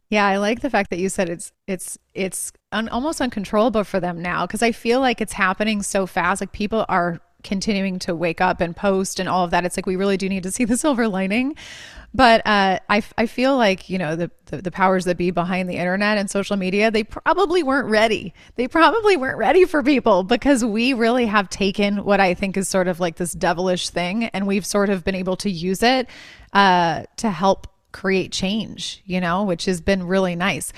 Yeah, I like the fact that you said it's almost uncontrollable for them now, because I feel like it's happening so fast. Like people are continuing to wake up and post and all of that. It's like we really do need to see the silver lining. But I feel like, you know, the powers that be behind the internet and social media, they probably weren't ready. They probably weren't ready for people, because we really have taken what I think is sort of like this devilish thing, and we've sort of been able to use it to help create change, you know, which has been really nice.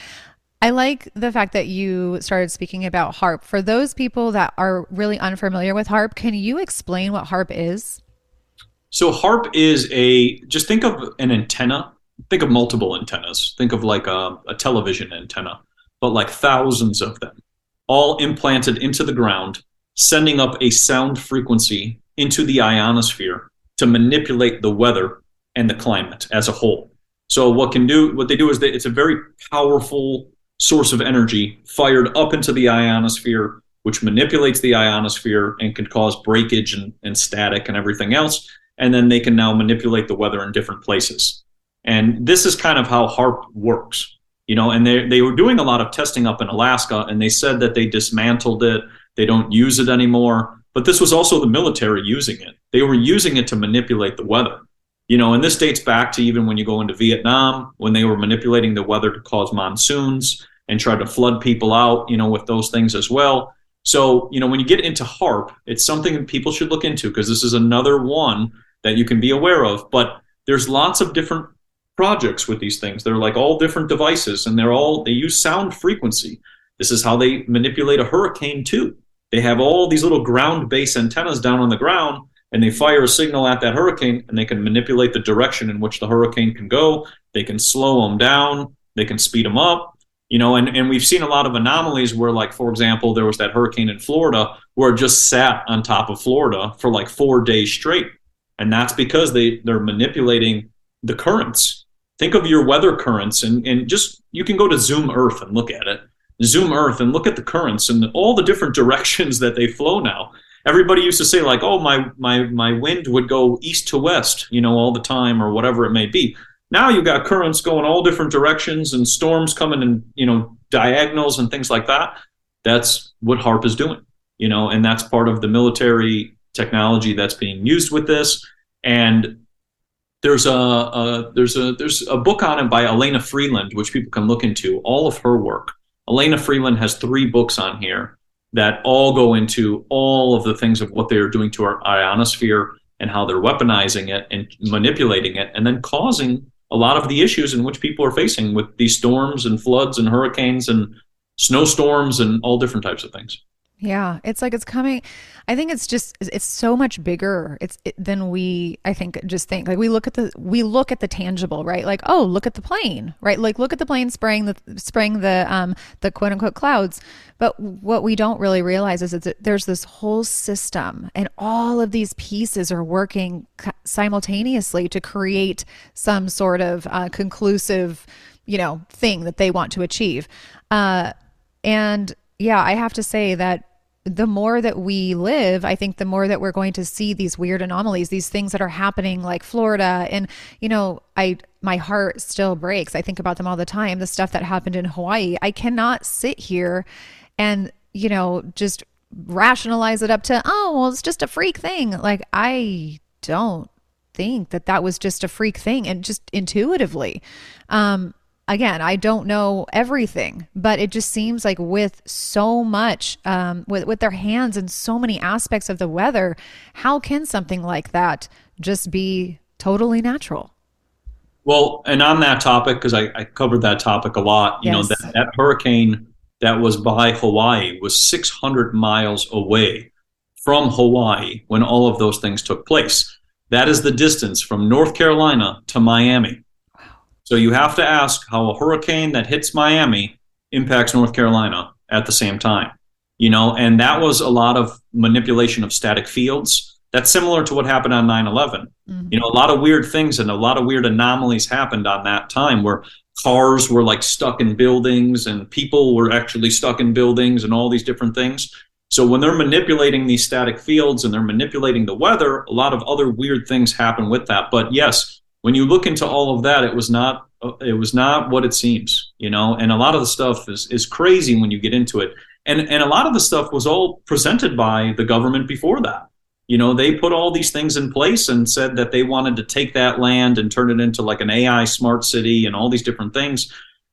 I like the fact that you started speaking about HAARP. For those people that are really unfamiliar with HAARP, can you explain what HAARP is? So HAARP is just think of an antenna, think of multiple antennas, think of like a television antenna, but like thousands of them, all implanted into the ground, sending up a sound frequency into the ionosphere to manipulate the weather and the climate as a whole. So what they do is it's a very powerful source of energy fired up into the ionosphere, which manipulates the ionosphere and can cause breakage and static and everything else. And then they can now manipulate the weather in different places. And this is kind of how HAARP works, you know, and they were doing a lot of testing up in Alaska, and they said that they dismantled it. They don't use it anymore. But this was also the military using it. They were using it to manipulate the weather, you know, and this dates back to even when you go into Vietnam, when they were manipulating the weather to cause monsoons and try to flood people out, you know, with those things as well. So, you know, when you get into HAARP, it's something that people should look into, because this is another one that you can be aware of. But there's lots of different projects with these things. They're like all different devices, and they use sound frequency. This is how they manipulate a hurricane too. They have all these little ground-based antennas down on the ground, and they fire a signal at that hurricane, and they can manipulate the direction in which the hurricane can go. They can slow them down. They can speed them up. You know, and we've seen a lot of anomalies where, like, for example, there was that hurricane in Florida where it just sat on top of Florida for like 4 days straight. And that's because they're manipulating the currents. Think of your weather currents, and just, you can go to Zoom Earth and look at it. Zoom Earth and look at the currents and all the different directions that they flow now. Everybody used to say, like, oh, my wind would go east to west, you know, all the time, or whatever it may be. Now you've got currents going all different directions, and storms coming in, you know, diagonals and things like that. That's what HAARP is doing, you know, and that's part of the military technology that's being used with this. And there's a book on it by Elena Freeland, which people can look into, all of her work. Elena Freeland has 3 books on here that all go into all of the things of what they're doing to our ionosphere and how they're weaponizing it and manipulating it, and then causing a lot of the issues in which people are facing with these storms and floods and hurricanes and snowstorms and all different types of things. Yeah, it's like it's coming. I think it's so much bigger than we, I think, just think. Like we look at the tangible, right? Like, oh, look at the plane, right? Like look at the plane spraying the quote unquote clouds. But what we don't really realize is that there's this whole system, and all of these pieces are working simultaneously to create some sort of conclusive, you know, thing that they want to achieve. And yeah, I have to say that the more that we live, I think the more that we're going to see these weird anomalies, these things that are happening like Florida. And, you know, my heart still breaks. I think about them all the time. The stuff that happened in Hawaii, I cannot sit here and, you know, just rationalize it up to, oh, well, it's just a freak thing. Like, I don't think that that was just a freak thing. And just intuitively, again, I don't know everything, but it just seems like with so much, with their hands in so many aspects of the weather, how can something like that just be totally natural? Well, and on that topic, because I covered that topic a lot, you yes. know, that hurricane that was by Hawaii was 600 miles away from Hawaii when all of those things took place. That is the distance from North Carolina to Miami. So you have to ask how a hurricane that hits Miami impacts North Carolina at the same time, you know, and that was a lot of manipulation of static fields. That's similar to what happened on 9/11. Mm-hmm. You know, a lot of weird things and a lot of weird anomalies happened on that time where cars were like stuck in buildings and people were actually stuck in buildings and all these different things. So when they're manipulating these static fields and they're manipulating the weather, a lot of other weird things happen with that. But yes, when you look into all of that, it was not what it seems, you know, and a lot of the stuff is crazy when you get into it. And a lot of the stuff was all presented by the government before that. You know, they put all these things in place and said that they wanted to take that land and turn it into like an AI smart city and all these different things.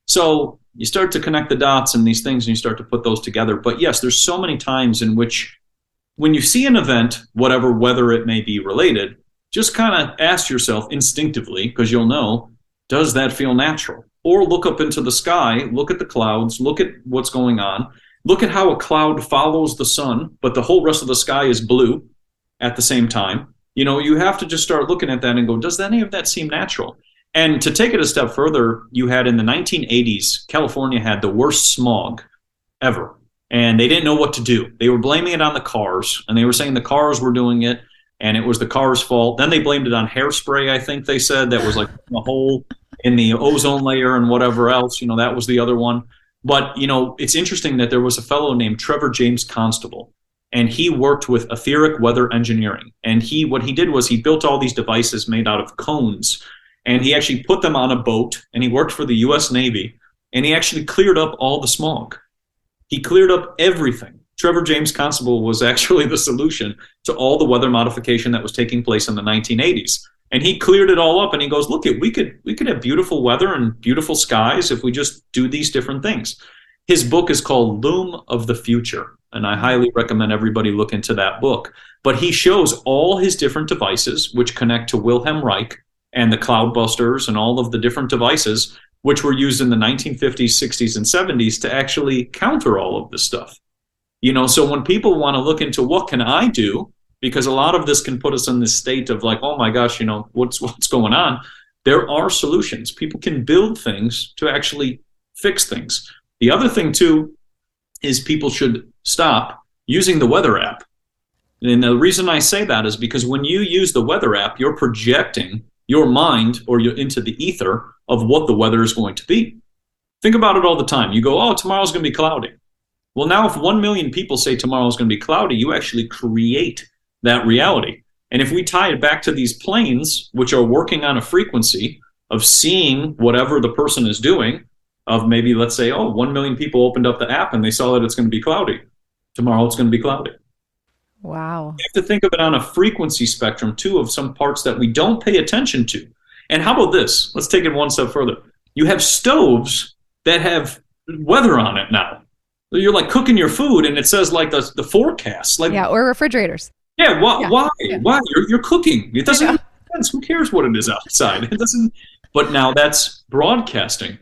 So you start to connect the dots and these things and you start to put those together. But yes, there's so many times in which when you see an event, whatever, whether it may be related, just kind of ask yourself instinctively, because you'll know, does that feel natural? Or look up into the sky, look at the clouds, look at what's going on, look at how a cloud follows the sun, but the whole rest of the sky is blue at the same time. You know, you have to just start looking at that and go, does any of that seem natural? And to take it a step further, you had in the 1980s, California had the worst smog ever, and they didn't know what to do. They were blaming it on the cars, and they were saying the cars were doing it, and it was the car's fault. Then they blamed it on hairspray, I think they said, that was like a hole in the ozone layer and whatever else. You know, that was the other one. But, you know, it's interesting that there was a fellow named Trevor James Constable, and he worked with etheric weather engineering. And what he did was he built all these devices made out of cones, and he actually put them on a boat, and he worked for the U.S. Navy, and he actually cleared up all the smog. He cleared up everything. Trevor James Constable was actually the solution to all the weather modification that was taking place in the 1980s. And he cleared it all up, and he goes, look, we could have beautiful weather and beautiful skies if we just do these different things. His book is called Loom of the Future, and I highly recommend everybody look into that book. But he shows all his different devices, which connect to Wilhelm Reich and the Cloudbusters and all of the different devices, which were used in the 1950s, 60s, and 70s to actually counter all of this stuff. You know, so when people want to look into what can I do, because a lot of this can put us in this state of like, oh my gosh, you know, what's going on? There are solutions. People can build things to actually fix things. The other thing too is people should stop using the weather app. And the reason I say that is because when you use the weather app, you're projecting your mind or you're into the ether of what the weather is going to be. Think about it all the time. You go, oh, tomorrow's going to be cloudy. Well, now if 1 million people say tomorrow is going to be cloudy, you actually create that reality. And if we tie it back to these planes, which are working on a frequency of seeing whatever the person is doing, of maybe, let's say, oh, 1 million people opened up the app and they saw that it's going to be cloudy. Tomorrow it's going to be cloudy. Wow. You have to think of it on a frequency spectrum, too, of some parts that we don't pay attention to. And how about this? Let's take it one step further. You have stoves that have weather on it now. You're like cooking your food and it says like the forecast. Like, yeah, or refrigerators. Yeah, why? Yeah. Why? You're cooking. It doesn't make sense. Who cares what it is outside? It doesn't. But now that's broadcasting.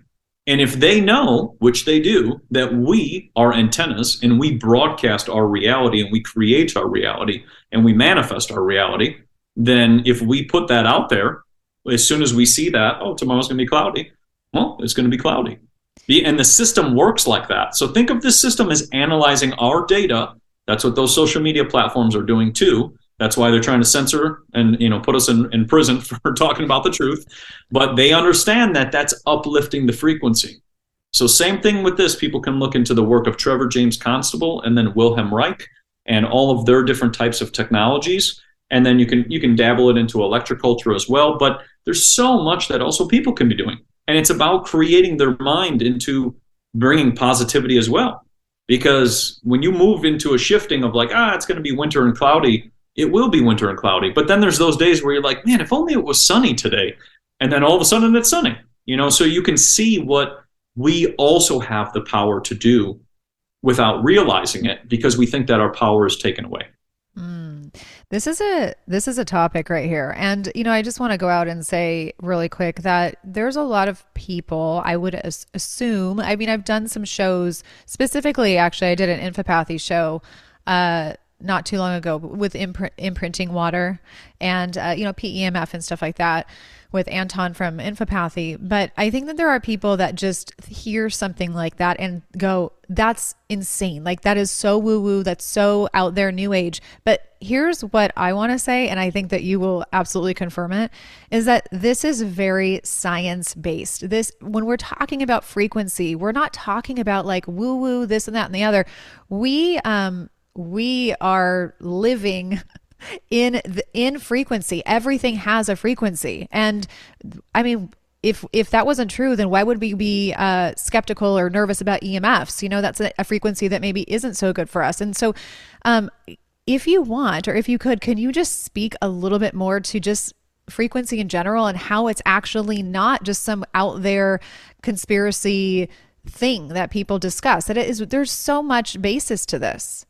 And if they know, which they do, that we are antennas and we broadcast our reality and we create our reality and we manifest our reality, then if we put that out there, as soon as we see that, oh, tomorrow's going to be cloudy. Well, it's going to be cloudy. And the system works like that. So think of this system as analyzing our data. That's what those social media platforms are doing too. That's why they're trying to censor and, you know, put us in prison for talking about the truth. But they understand that that's uplifting the frequency. So same thing with this. People can look into the work of Trevor James Constable and then Wilhelm Reich and all of their different types of technologies. And then you can dabble it into electroculture as well. But there's so much that also people can be doing. And it's about creating their mind into bringing positivity as well. Because when you move into a shifting of like, it's going to be winter and cloudy, it will be winter and cloudy. But then there's those days where you're like, man, if only it was sunny today. And then all of a sudden it's sunny. So you can see what we also have the power to do without realizing it, because we think that our power is taken away. This is a topic right here. And, I just want to go out and say really quick that there's a lot of people, I would assume, I've done some shows specifically, actually, I did an Infopathy show not too long ago with imprinting water and, PEMF and stuff like that with Anton from Infopathy. But I think that there are people that just hear something like that and go, that's insane. Like, that is so woo-woo. That's so out there, new age. But here's what I want to say, and I think that you will absolutely confirm it, is that this is very science-based. This, when we're talking about frequency, we're not talking about like woo-woo, this and that and the other. We are living in frequency. Everything has a frequency. And if that wasn't true, then why would we be skeptical or nervous about EMFs? That's a frequency that maybe isn't so good for us. And so if you want, or if you could, can you just speak a little bit more to just frequency in general and how it's actually not just some out there conspiracy thing that people discuss? That it is, there's so much basis to this.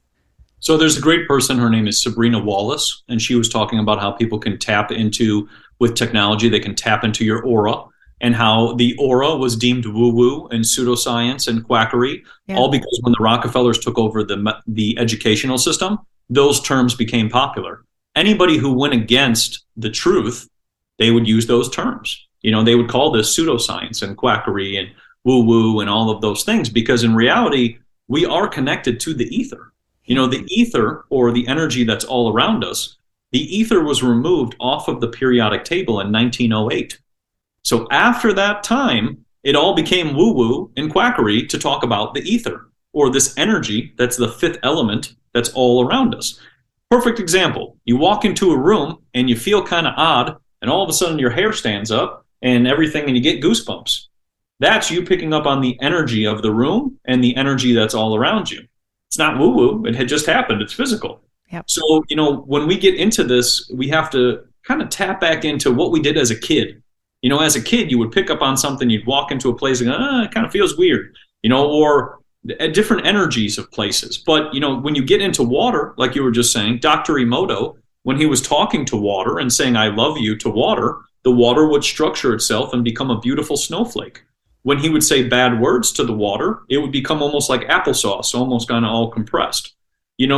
So there's a great person, her name is Sabrina Wallace, and she was talking about how people can tap into, with technology, they can tap into your aura, and how the aura was deemed woo-woo and pseudoscience and quackery, all because when the Rockefellers took over the educational system, those terms became popular. Anybody who went against the truth, they would use those terms. They would call this pseudoscience and quackery and woo-woo and all of those things, because in reality, we are connected to the ether. The ether, or the energy that's all around us, the ether was removed off of the periodic table in 1908. So after that time, it all became woo-woo and quackery to talk about the ether, or this energy that's the fifth element that's all around us. Perfect example. You walk into a room and you feel kind of odd, and all of a sudden your hair stands up and everything, and you get goosebumps. That's you picking up on the energy of the room and the energy that's all around you. It's not woo-woo. It had just happened. It's physical. Yep. So, when we get into this, we have to kind of tap back into what we did as a kid. As a kid, you would pick up on something. You'd walk into a place and go, it kind of feels weird, or different energies of places. But, when you get into water, like you were just saying, Dr. Emoto, when he was talking to water and saying, I love you to water, the water would structure itself and become a beautiful snowflake. When he would say bad words to the water, it would become almost like applesauce, almost kind of all compressed.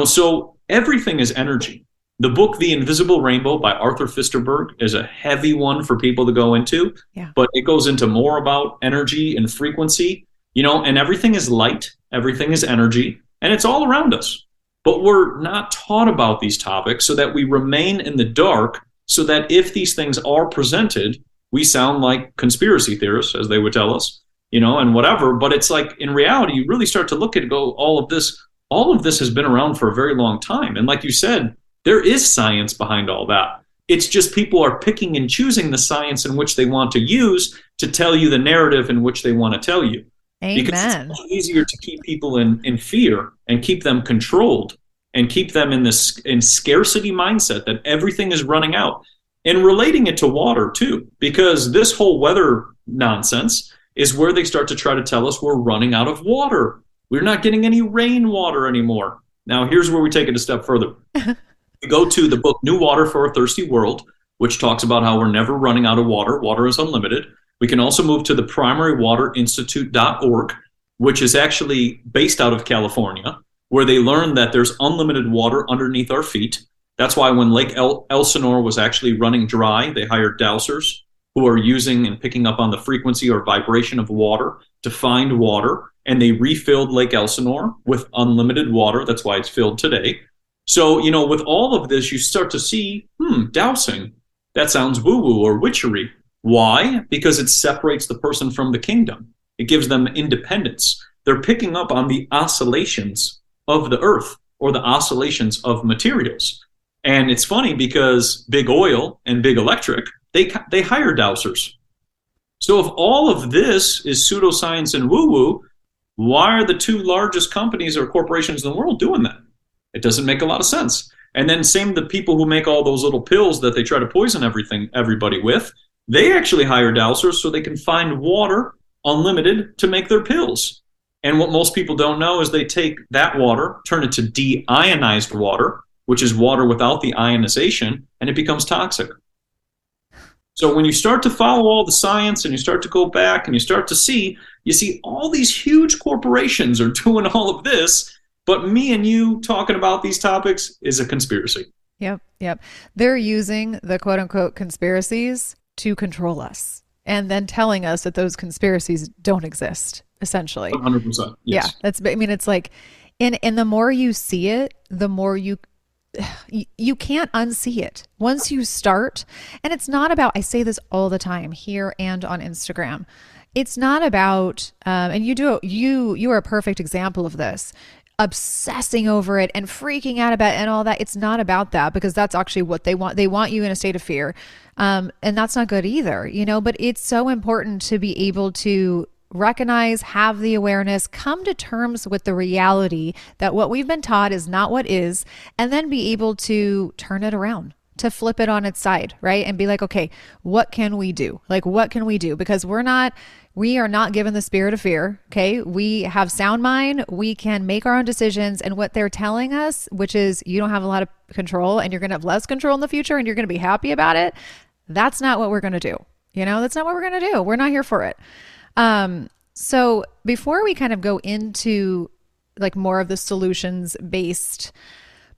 So everything is energy. The book, The Invisible Rainbow by Arthur Fisterberg, is a heavy one for people to go into, but it goes into more about energy and frequency, and everything is light, everything is energy, and it's all around us. But we're not taught about these topics, so that we remain in the dark, so that if these things are presented, we sound like conspiracy theorists, as they would tell us, and whatever. But it's like, in reality, you really start to look at it and go, all of this has been around for a very long time. And like you said, there is science behind all that. It's just people are picking and choosing the science in which they want to use to tell you the narrative in which they want to tell you. Amen. Because it's much easier to keep people in fear and keep them controlled and keep them in this in scarcity mindset that everything is running out. And relating it to water, too, because this whole weather nonsense is where they start to try to tell us we're running out of water. We're not getting any rainwater anymore. Now, here's where we take it a step further. We go to the book New Water for a Thirsty World, which talks about how we're never running out of water. Water is unlimited. We can also move to the primarywaterinstitute.org, which is actually based out of California, where they learn that there's unlimited water underneath our feet. That's why when Lake Elsinore was actually running dry, they hired dowsers who are using and picking up on the frequency or vibration of water to find water, and they refilled Lake Elsinore with unlimited water. That's why it's filled today. So, with all of this, you start to see, dowsing. That sounds woo-woo or witchery. Why? Because it separates the person from the kingdom. It gives them independence. They're picking up on the oscillations of the Earth or the oscillations of materials. And it's funny because big oil and big electric, they hire dowsers. So if all of this is pseudoscience and woo-woo, why are the two largest companies or corporations in the world doing that? It doesn't make a lot of sense. And then same the people who make all those little pills that they try to poison everybody with, they actually hire dowsers so they can find water unlimited to make their pills. And what most people don't know is they take that water, turn it to deionized water, which is water without the ionization, and it becomes toxic. So when you start to follow all the science and you start to go back and you start to see, you see all these huge corporations are doing all of this, but me and you talking about these topics is a conspiracy. Yep, yep. They're using the quote-unquote conspiracies to control us and then telling us that those conspiracies don't exist, essentially. 100%. Yes. Yeah, that's, I mean, it's like, and the more you see it, the more you can't unsee it once you start. And it's not about, I say this all the time here and on Instagram, it's not about and you are a perfect example of this, obsessing over it and freaking out about it and all that. It's not about that, because that's actually what they want. They want you in a state of fear, and that's not good either, you know. But it's so important to be able to recognize, have the awareness, come to terms with the reality that what we've been taught is not what is, and then be able to turn it around, to flip it on its side, right? And be like, okay, what can we do? Like, what can we do? Because we are not given the spirit of fear, okay? We have sound mind, we can make our own decisions, and what they're telling us, which is you don't have a lot of control and you're gonna have less control in the future and you're gonna be happy about it, that's not what we're gonna do. You know, that's not what we're gonna do. We're not here for it. So before we kind of go into like more of the solutions based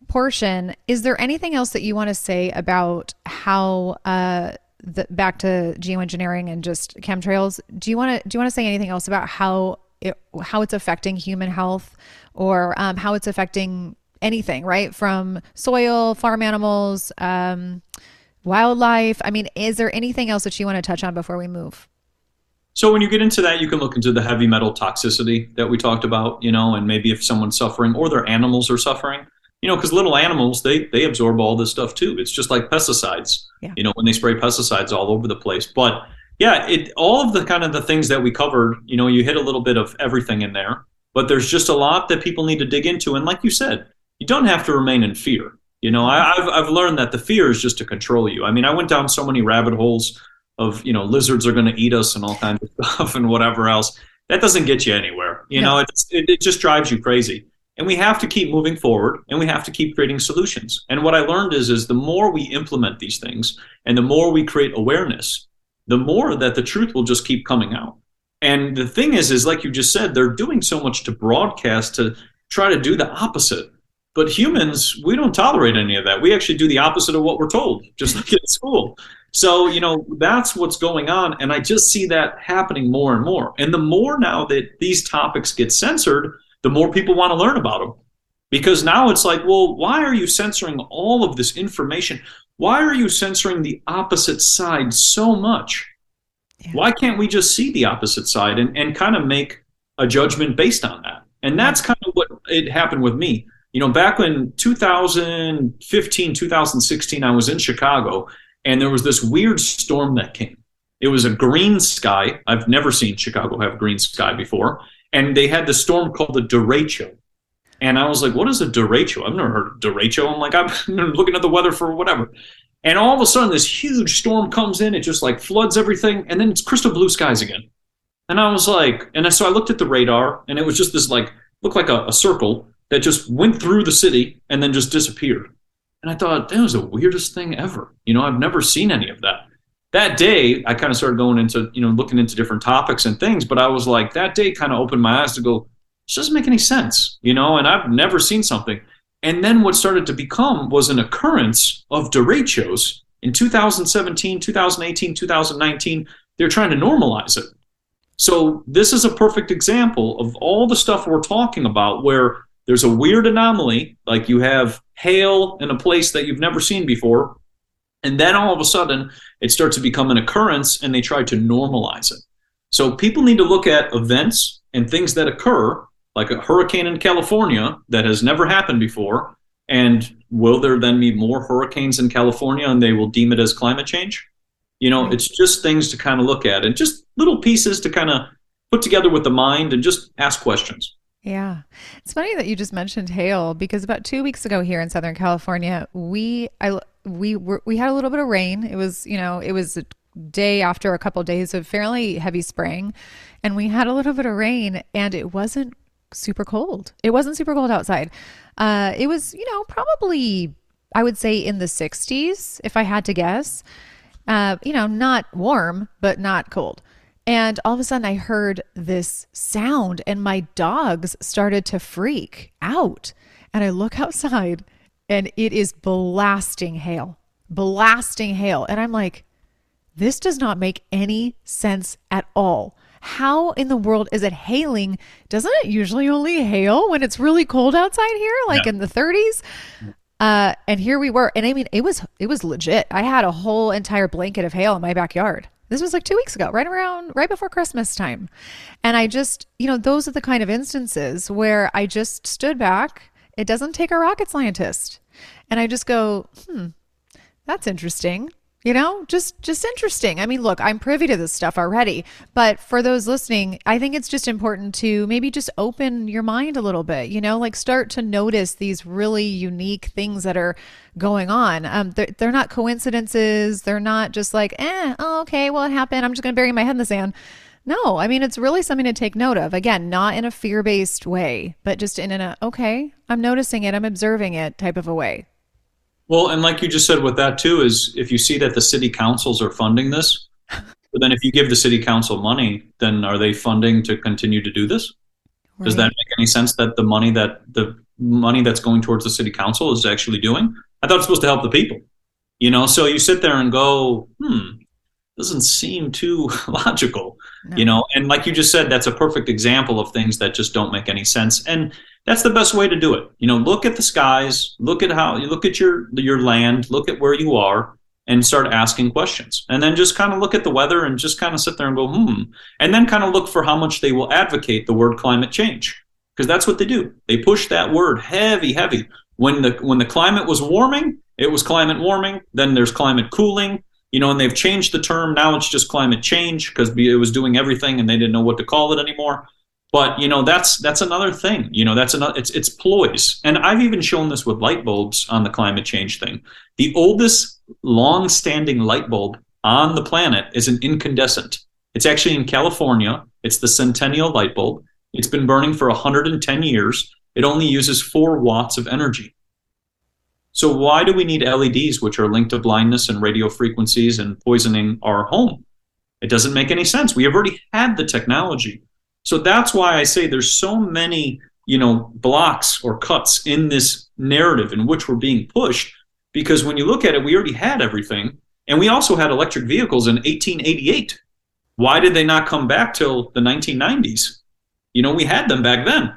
portion, is there anything else that you want to say about how, back to geoengineering and just chemtrails, do you want to say anything else about how it's affecting human health, or, how it's affecting anything, right? From soil, farm animals, wildlife. I mean, is there anything else that you want to touch on before we move? So when you get into that, you can look into the heavy metal toxicity that we talked about, you know, and maybe if someone's suffering or their animals are suffering, you know, because little animals, they absorb all this stuff too. It's just like pesticides, yeah. You know, when they spray pesticides all over the place. But yeah, all of the kind of the things that we covered, you know, you hit a little bit of everything in there, but there's just a lot that people need to dig into. And like you said, you don't have to remain in fear. You know, I've learned that the fear is just to control you. I mean, I went down so many rabbit holes of, you know, lizards are going to eat us and all kinds of stuff and whatever else. That doesn't get you anywhere. You know, it just drives you crazy. And we have to keep moving forward, and we have to keep creating solutions. And what I learned is the more we implement these things and the more we create awareness, the more that the truth will just keep coming out. And the thing is like you just said, they're doing so much to broadcast to try to do the opposite. But humans, we don't tolerate any of that. We actually do the opposite of what we're told, just like at school. So, you know, that's what's going on. And I just see that happening more and more. And the more now that these topics get censored, the more people want to learn about them. Because now it's like, well, why are you censoring all of this information? Why are you censoring the opposite side so much? Yeah. Why can't we just see the opposite side and kind of make a judgment based on that? And that's kind of what it happened with me. You know, back in 2015, 2016, I was in Chicago, and there was this weird storm that came. It was a green sky. I've never seen Chicago have green sky before. And they had this storm called the derecho. And I was like, what is a derecho? I've never heard of derecho. I'm like, I've been looking at the weather for whatever. And all of a sudden, this huge storm comes in. It just like floods everything. And then it's crystal blue skies again. And I was like, so I looked at the radar, and it was just this like, looked like a circle that just went through the city and then just disappeared. And I thought, that was the weirdest thing ever. You know, I've never seen any of that. That day, I kind of started going into, you know, looking into different topics and things, but I was like, that day kind of opened my eyes to go, this doesn't make any sense, you know, and I've never seen something. And then what started to become was an occurrence of derechos in 2017, 2018, 2019. They're trying to normalize it. So this is a perfect example of all the stuff we're talking about where there's a weird anomaly, like you have hail in a place that you've never seen before, and then all of a sudden it starts to become an occurrence and they try to normalize it. So people need to look at events and things that occur, like a hurricane in California that has never happened before, and will there then be more hurricanes in California and they will deem it as climate change? You know, it's just things to kind of look at and just little pieces to kind of put together with the mind and just ask questions. Yeah. It's funny that you just mentioned hail, because about 2 weeks ago here in Southern California, we had a little bit of rain. It was, you know, it was a day after a couple of days of fairly heavy spring, and we had a little bit of rain, and it wasn't super cold. It wasn't super cold outside. It was, you know, probably, I would say in the 60s, if I had to guess, you know, not warm, but not cold. And all of a sudden I heard this sound and my dogs started to freak out. And I look outside and it is blasting hail. And I'm like, this does not make any sense at all. How in the world is it hailing? Doesn't it usually only hail when it's really cold outside here, like in the 30s? And here we were. And I mean, it was legit. I had a whole entire blanket of hail in my backyard. This was like 2 weeks ago, right before Christmas time. And I just, you know, those are the kind of instances where I just stood back. It doesn't take a rocket scientist. And I just go, that's interesting. You know, just interesting. I mean, look, I'm privy to this stuff already, but for those listening, I think it's just important to maybe just open your mind a little bit, you know, like start to notice these really unique things that are going on. They're not coincidences. They're not just like, okay, well, it happened. I'm just going to bury my head in the sand. No, I mean, it's really something to take note of. Again, not in a fear-based way, but just in an, okay, I'm noticing it, I'm observing it type of a way. Well, and like you just said with that too, is if you see that the city councils are funding this, but then if you give the city council money, then are they funding to continue to do this? Right. Does that make any sense that the money that's going towards the city council is actually doing? I thought it's supposed to help the people, you know? So you sit there and go, doesn't seem too logical, no. You know? And like you just said, that's a perfect example of things that just don't make any sense. And that's the best way to do it. You know, look at the skies, look at your land, look at where you are, and start asking questions. And then just kind of look at the weather and just kind of sit there and go, And then kind of look for how much they will advocate the word climate change, because that's what they do. They push that word heavy, heavy. When the climate was warming, it was climate warming. Then there's climate cooling, you know, and they've changed the term. Now it's just climate change because it was doing everything and they didn't know what to call it anymore. But, you know, that's another thing, you know, it's ploys. And I've even shown this with light bulbs on the climate change thing. The oldest long-standing light bulb on the planet is an incandescent. It's actually in California. It's the centennial light bulb. It's been burning for 110 years. It only uses 4 watts of energy. So why do we need LEDs, which are linked to blindness and radio frequencies and poisoning our home? It doesn't make any sense. We have already had the technology. So that's why I say there's so many, you know, blocks or cuts in this narrative in which we're being pushed, because when you look at it, we already had everything. And we also had electric vehicles in 1888. Why did they not come back till the 1990s? You know, we had them back then.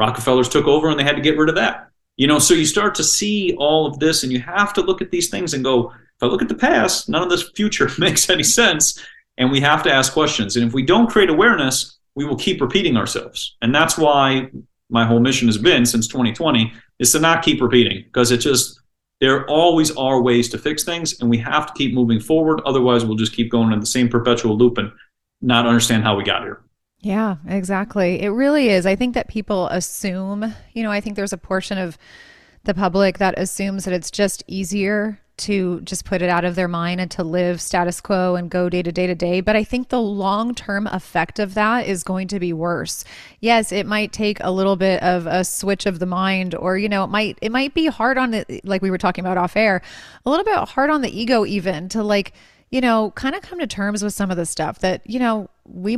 Rockefellers took over and they had to get rid of that. You know, so you start to see all of this and you have to look at these things and go, if I look at the past, none of this future makes any sense. And we have to ask questions. And if we don't create awareness, we will keep repeating ourselves. And that's why my whole mission has been since 2020 is to not keep repeating, because it just, there always are ways to fix things and we have to keep moving forward. Otherwise we'll just keep going in the same perpetual loop and not understand how we got here. Yeah, exactly. It really is. I think that people assume, you know, I think there's a portion of the public that assumes that it's just easier to just put it out of their mind and to live status quo and go day to day to day. But I think the long-term effect of that is going to be worse. Yes, it might take a little bit of a switch of the mind, or, you know, it might be hard on the, like we were talking about off air, a little bit hard on the ego even to, like, you know, kind of come to terms with some of the stuff that, you know, we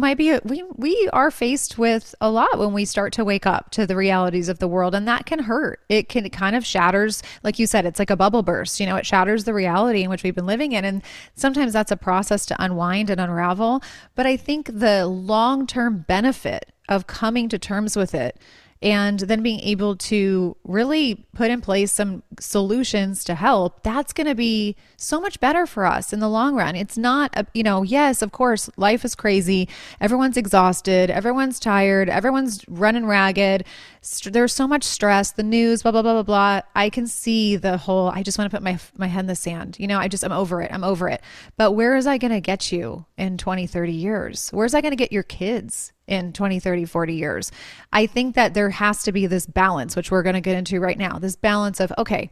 are faced with a lot when we start to wake up to the realities of the world, and that can hurt. It kind of shatters, like you said, it's like a bubble burst, you know, it shatters the reality in which we've been living in. And sometimes that's a process to unwind and unravel. But I think the long-term benefit of coming to terms with it and then being able to really put in place some solutions to help, that's going to be so much better for us in the long run. It's not, yes, of course, life is crazy. Everyone's exhausted. Everyone's tired. Everyone's running ragged. There's so much stress, the news, blah, blah, blah, blah, blah. I can see the whole, I just want to put my head in the sand. I'm over it. I'm over it. But where is that going to get you in 20, 30 years? Where's that going to get your kids in 20, 30, 40 years? I think that there has to be this balance, which we're going to get into right now, this balance of, okay,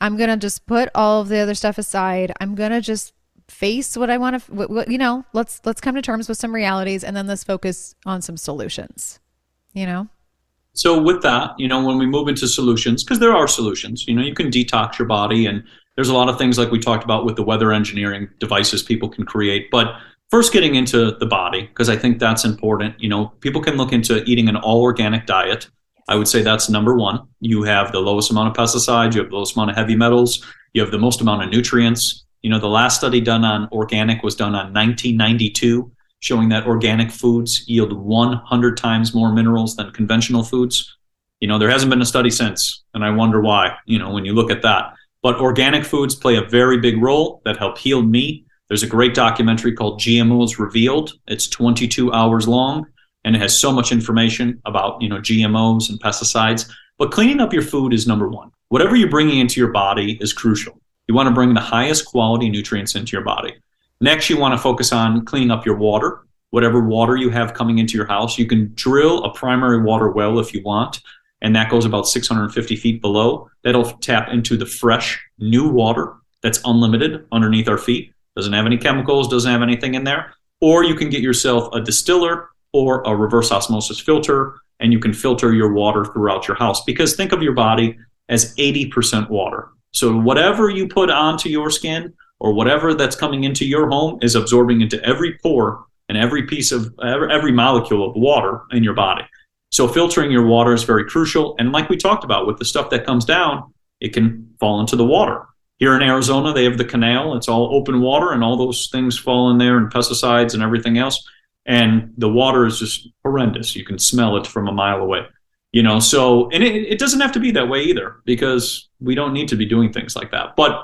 I'm going to just put all of the other stuff aside. I'm going to just face what I want to, let's come to terms with some realities, and then let's focus on some solutions, So with that, when we move into solutions, because there are solutions, you can detox your body, and there's a lot of things like we talked about with the weather engineering devices people can create, but first, getting into the body, because I think that's important. People can look into eating an all-organic diet. I would say that's number one. You have the lowest amount of pesticides. You have the lowest amount of heavy metals. You have the most amount of nutrients. The last study done on organic was done on 1992, showing that organic foods yield 100 times more minerals than conventional foods. There hasn't been a study since, and I wonder why, when you look at that. But organic foods play a very big role that help heal me. There's a great documentary called GMOs Revealed. It's 22 hours long, and it has so much information about, GMOs and pesticides. But cleaning up your food is number one. Whatever you're bringing into your body is crucial. You want to bring the highest quality nutrients into your body. Next, you want to focus on cleaning up your water. Whatever water you have coming into your house, you can drill a primary water well if you want, and that goes about 650 feet below. That'll tap into the fresh, new water that's unlimited underneath our feet. Doesn't have any chemicals, doesn't have anything in there. Or you can get yourself a distiller or a reverse osmosis filter, and you can filter your water throughout your house. Because think of your body as 80% water. So whatever you put onto your skin or whatever that's coming into your home is absorbing into every pore and every piece of every molecule of water in your body. So filtering your water is very crucial. And like we talked about with the stuff that comes down, it can fall into the water. Here in Arizona, they have the canal. It's all open water, and all those things fall in there, and pesticides and everything else. And the water is just horrendous. You can smell it from a mile away. And it doesn't have to be that way either, because we don't need to be doing things like that. But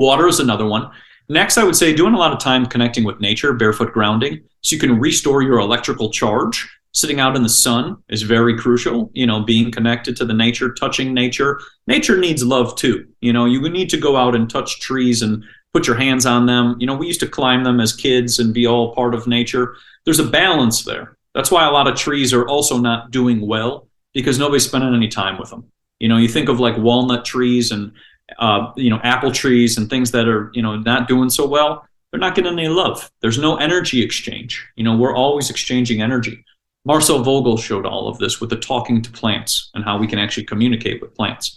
water is another one. Next, I would say doing a lot of time connecting with nature, barefoot grounding, so you can restore your electrical charge. Sitting out in the sun is very crucial, being connected to the nature, touching nature. Nature needs love too. You need to go out and touch trees and put your hands on them. We used to climb them as kids and be all part of nature. There's a balance there. That's why a lot of trees are also not doing well, because nobody's spending any time with them. You think of like walnut trees and, apple trees and things that are, not doing so well. They're not getting any love. There's no energy exchange. We're always exchanging energy. Marcel Vogel showed all of this with the talking to plants and how we can actually communicate with plants.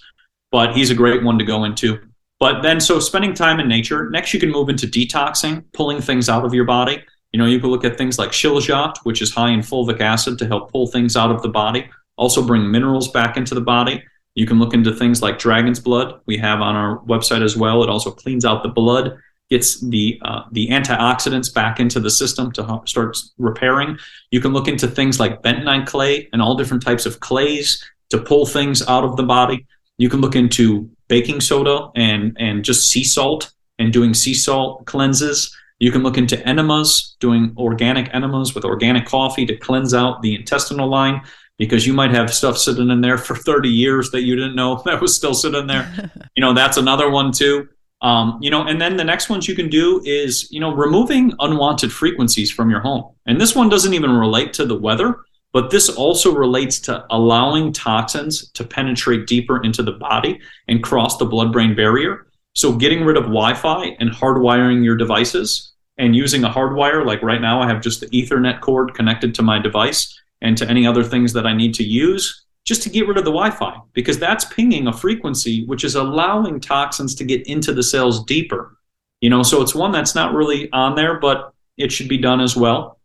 But he's a great one to go into. But then, so spending time in nature. Next, you can move into detoxing, pulling things out of your body. You can look at things like Shilajit, which is high in fulvic acid to help pull things out of the body. Also bring minerals back into the body. You can look into things like dragon's blood. We have on our website as well. It also cleans out the blood, gets the antioxidants back into the system to help start repairing. You can look into things like bentonite clay and all different types of clays to pull things out of the body. You can look into baking soda and just sea salt and doing sea salt cleanses. You can look into enemas, doing organic enemas with organic coffee to cleanse out the intestinal line, because you might have stuff sitting in there for 30 years that you didn't know that was still sitting there. That's another one too. And then the next ones you can do is, removing unwanted frequencies from your home. And this one doesn't even relate to the weather, but this also relates to allowing toxins to penetrate deeper into the body and cross the blood-brain barrier. So getting rid of Wi-Fi and hardwiring your devices and using a hardwire, like right now I have just the Ethernet cord connected to my device and to any other things that I need to use, just to get rid of the Wi-Fi, because that's pinging a frequency which is allowing toxins to get into the cells deeper. So it's one that's not really on there, but it should be done as well.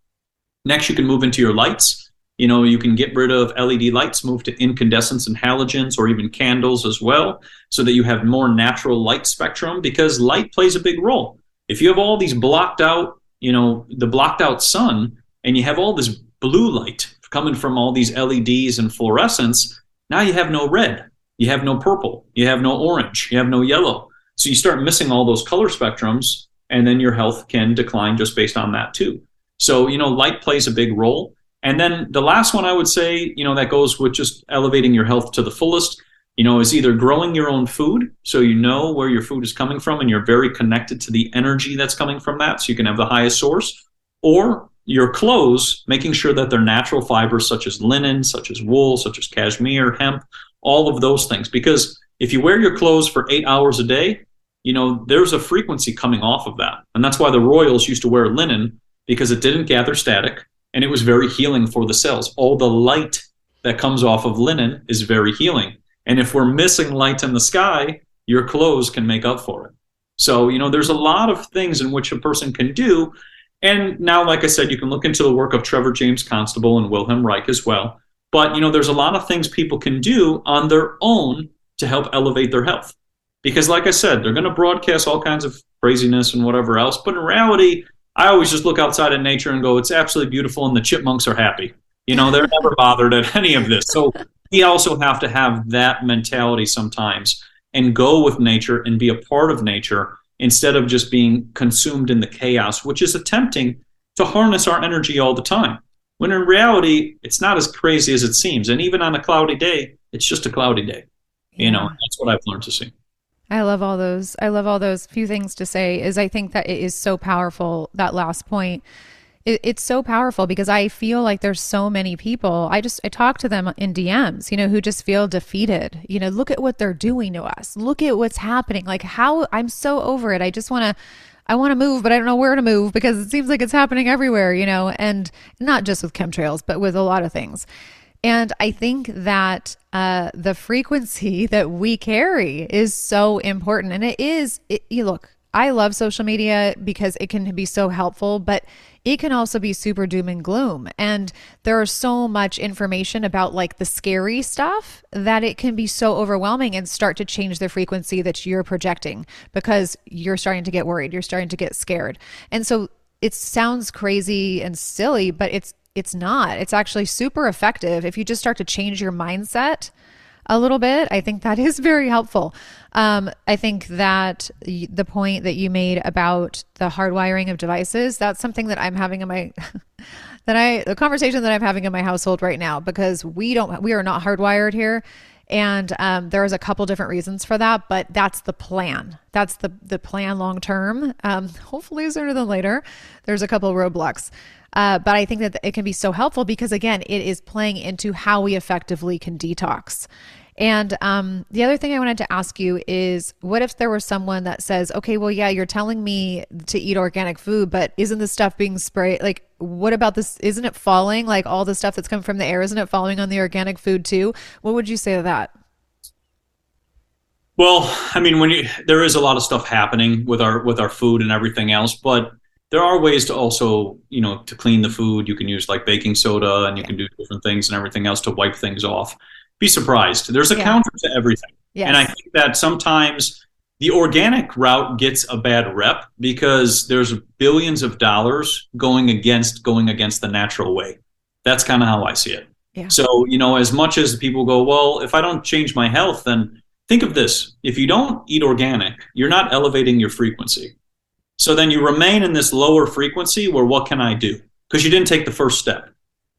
Next, you can move into your lights. You can get rid of LED lights, move to incandescents and halogens, or even candles as well, so that you have more natural light spectrum, because light plays a big role. If you have all these blocked out, the blocked out sun, and you have all this blue light coming from all these LEDs and fluorescence, now you have no red, you have no purple, you have no orange, you have no yellow. So you start missing all those color spectrums, and then your health can decline just based on that too. So, you know, light plays a big role. And then the last one I would say, you know, that goes with just elevating your health to the fullest, you know, is either growing your own food. So you know where your food is coming from and you're very connected to the energy that's coming from that. So you can have the highest source, or your clothes, making sure that they're natural fibers such as linen, such as wool, such as cashmere, hemp, all of those things. Because if you wear your clothes for 8 hours a day, you know, there's a frequency coming off of that. And that's why the royals used to wear linen, because it didn't gather static and it was very healing for the cells. All the light that comes off of linen is very healing. And if we're missing light in the sky, your clothes can make up for it. So, you know, there's a lot of things in which a person can do. And now, like I said, you can look into the work of Trevor James Constable and Wilhelm Reich as well. But, you know, there's a lot of things people can do on their own to help elevate their health. Because like I said, they're going to broadcast all kinds of craziness and whatever else. But in reality, I always just look outside at nature and go, it's absolutely beautiful and the chipmunks are happy. You know, they're never bothered at any of this. So we also have to have that mentality sometimes and go with nature and be a part of nature instead of just being consumed in the chaos, which is attempting to harness our energy all the time. When in reality, it's not as crazy as it seems. And even on a cloudy day, it's just a cloudy day. You know, that's what I've learned to see. I love all those. I love all those. Few things to say is I think that it is so powerful. That last point, it's so powerful because I feel like there's so many people. I talk to them in DMs, you know, who just feel defeated. You know, look at what they're doing to us. Look at what's happening. Like how I'm so over it. I want to move, but I don't know where to move because it seems like it's happening everywhere, you know, and not just with chemtrails, but with a lot of things. And I think that the frequency that we carry is so important. And look, I love social media because it can be so helpful, but it can also be super doom and gloom. And there is so much information about like the scary stuff that it can be so overwhelming and start to change the frequency that you're projecting because you're starting to get worried, you're starting to get scared. And so it sounds crazy and silly, but it's not. It's actually super effective. If you just start to change your mindset a little bit, I think that is very helpful. I think that the point that you made about the hardwiring of devices, that's something that I'm having in my, the conversation that I'm having in my household right now, because we are not hardwired here. And there is a couple different reasons for that, but that's the plan. That's the plan long-term, hopefully sooner than later. There's a couple of roadblocks. But I think that it can be so helpful because, again, it is playing into how we effectively can detox. And the other thing I wanted to ask you is, what if there were someone that says, okay, well, yeah, you're telling me to eat organic food, but isn't this stuff being sprayed? Like, what about this? Isn't it falling? Like all the stuff that's come from the air, isn't it falling on the organic food too? What would you say to that? Well, I mean, there is a lot of stuff happening with our food and everything else, but there are ways to also, you know, to clean the food. You can use like baking soda and you can do different things and everything else to wipe things off. Be surprised. There's a counter to everything. Yes. And I think that sometimes the organic route gets a bad rep because there's billions of dollars going against the natural way. That's kind of how I see it. Yeah. So, you know, as much as people go, well, if I don't change my health, then think of this. If you don't eat organic, you're not elevating your frequency. So then you remain in this lower frequency where what can I do? Because you didn't take the first step.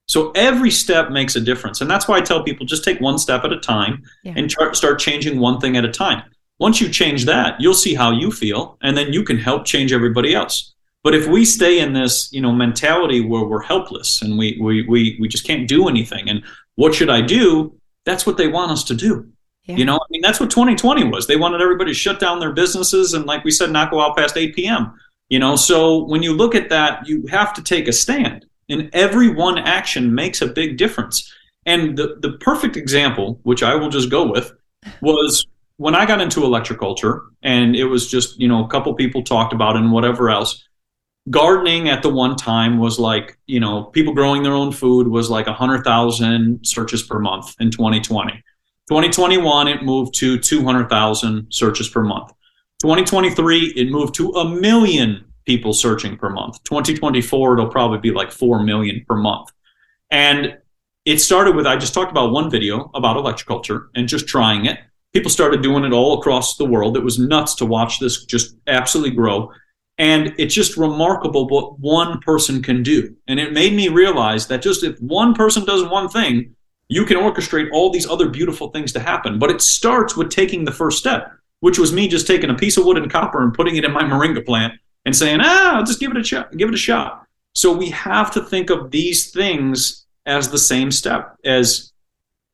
So every step makes a difference. And that's why I tell people just take one step at a time and start changing one thing at a time. Once you change that, you'll see how you feel, and then you can help change everybody else. But if we stay in this, you know, mentality where we're helpless and we just can't do anything and what should I do? That's what they want us to do. Yeah. You know, I mean, that's what 2020 was. They wanted everybody to shut down their businesses and, like we said, not go out past 8 p.m. You know, so when you look at that, you have to take a stand. And every one action makes a big difference. And the perfect example, which I will just go with, was when I got into electriculture, and it was just, you know, a couple people talked about it and whatever else. Gardening at the one time was like, you know, people growing their own food was like 100,000 searches per month in 2020. 2021, it moved to 200,000 searches per month. 2023, it moved to 1 million people searching per month. 2024, it'll probably be like 4 million per month. And it started with, I just talked about one video about electroculture and just trying it. People started doing it all across the world. It was nuts to watch this just absolutely grow. And it's just remarkable what one person can do. And it made me realize that just if one person does one thing, you can orchestrate all these other beautiful things to happen. But it starts with taking the first step, which was me just taking a piece of wood and copper and putting it in my moringa plant and saying, I'll just give it a shot. So we have to think of these things as the same step as,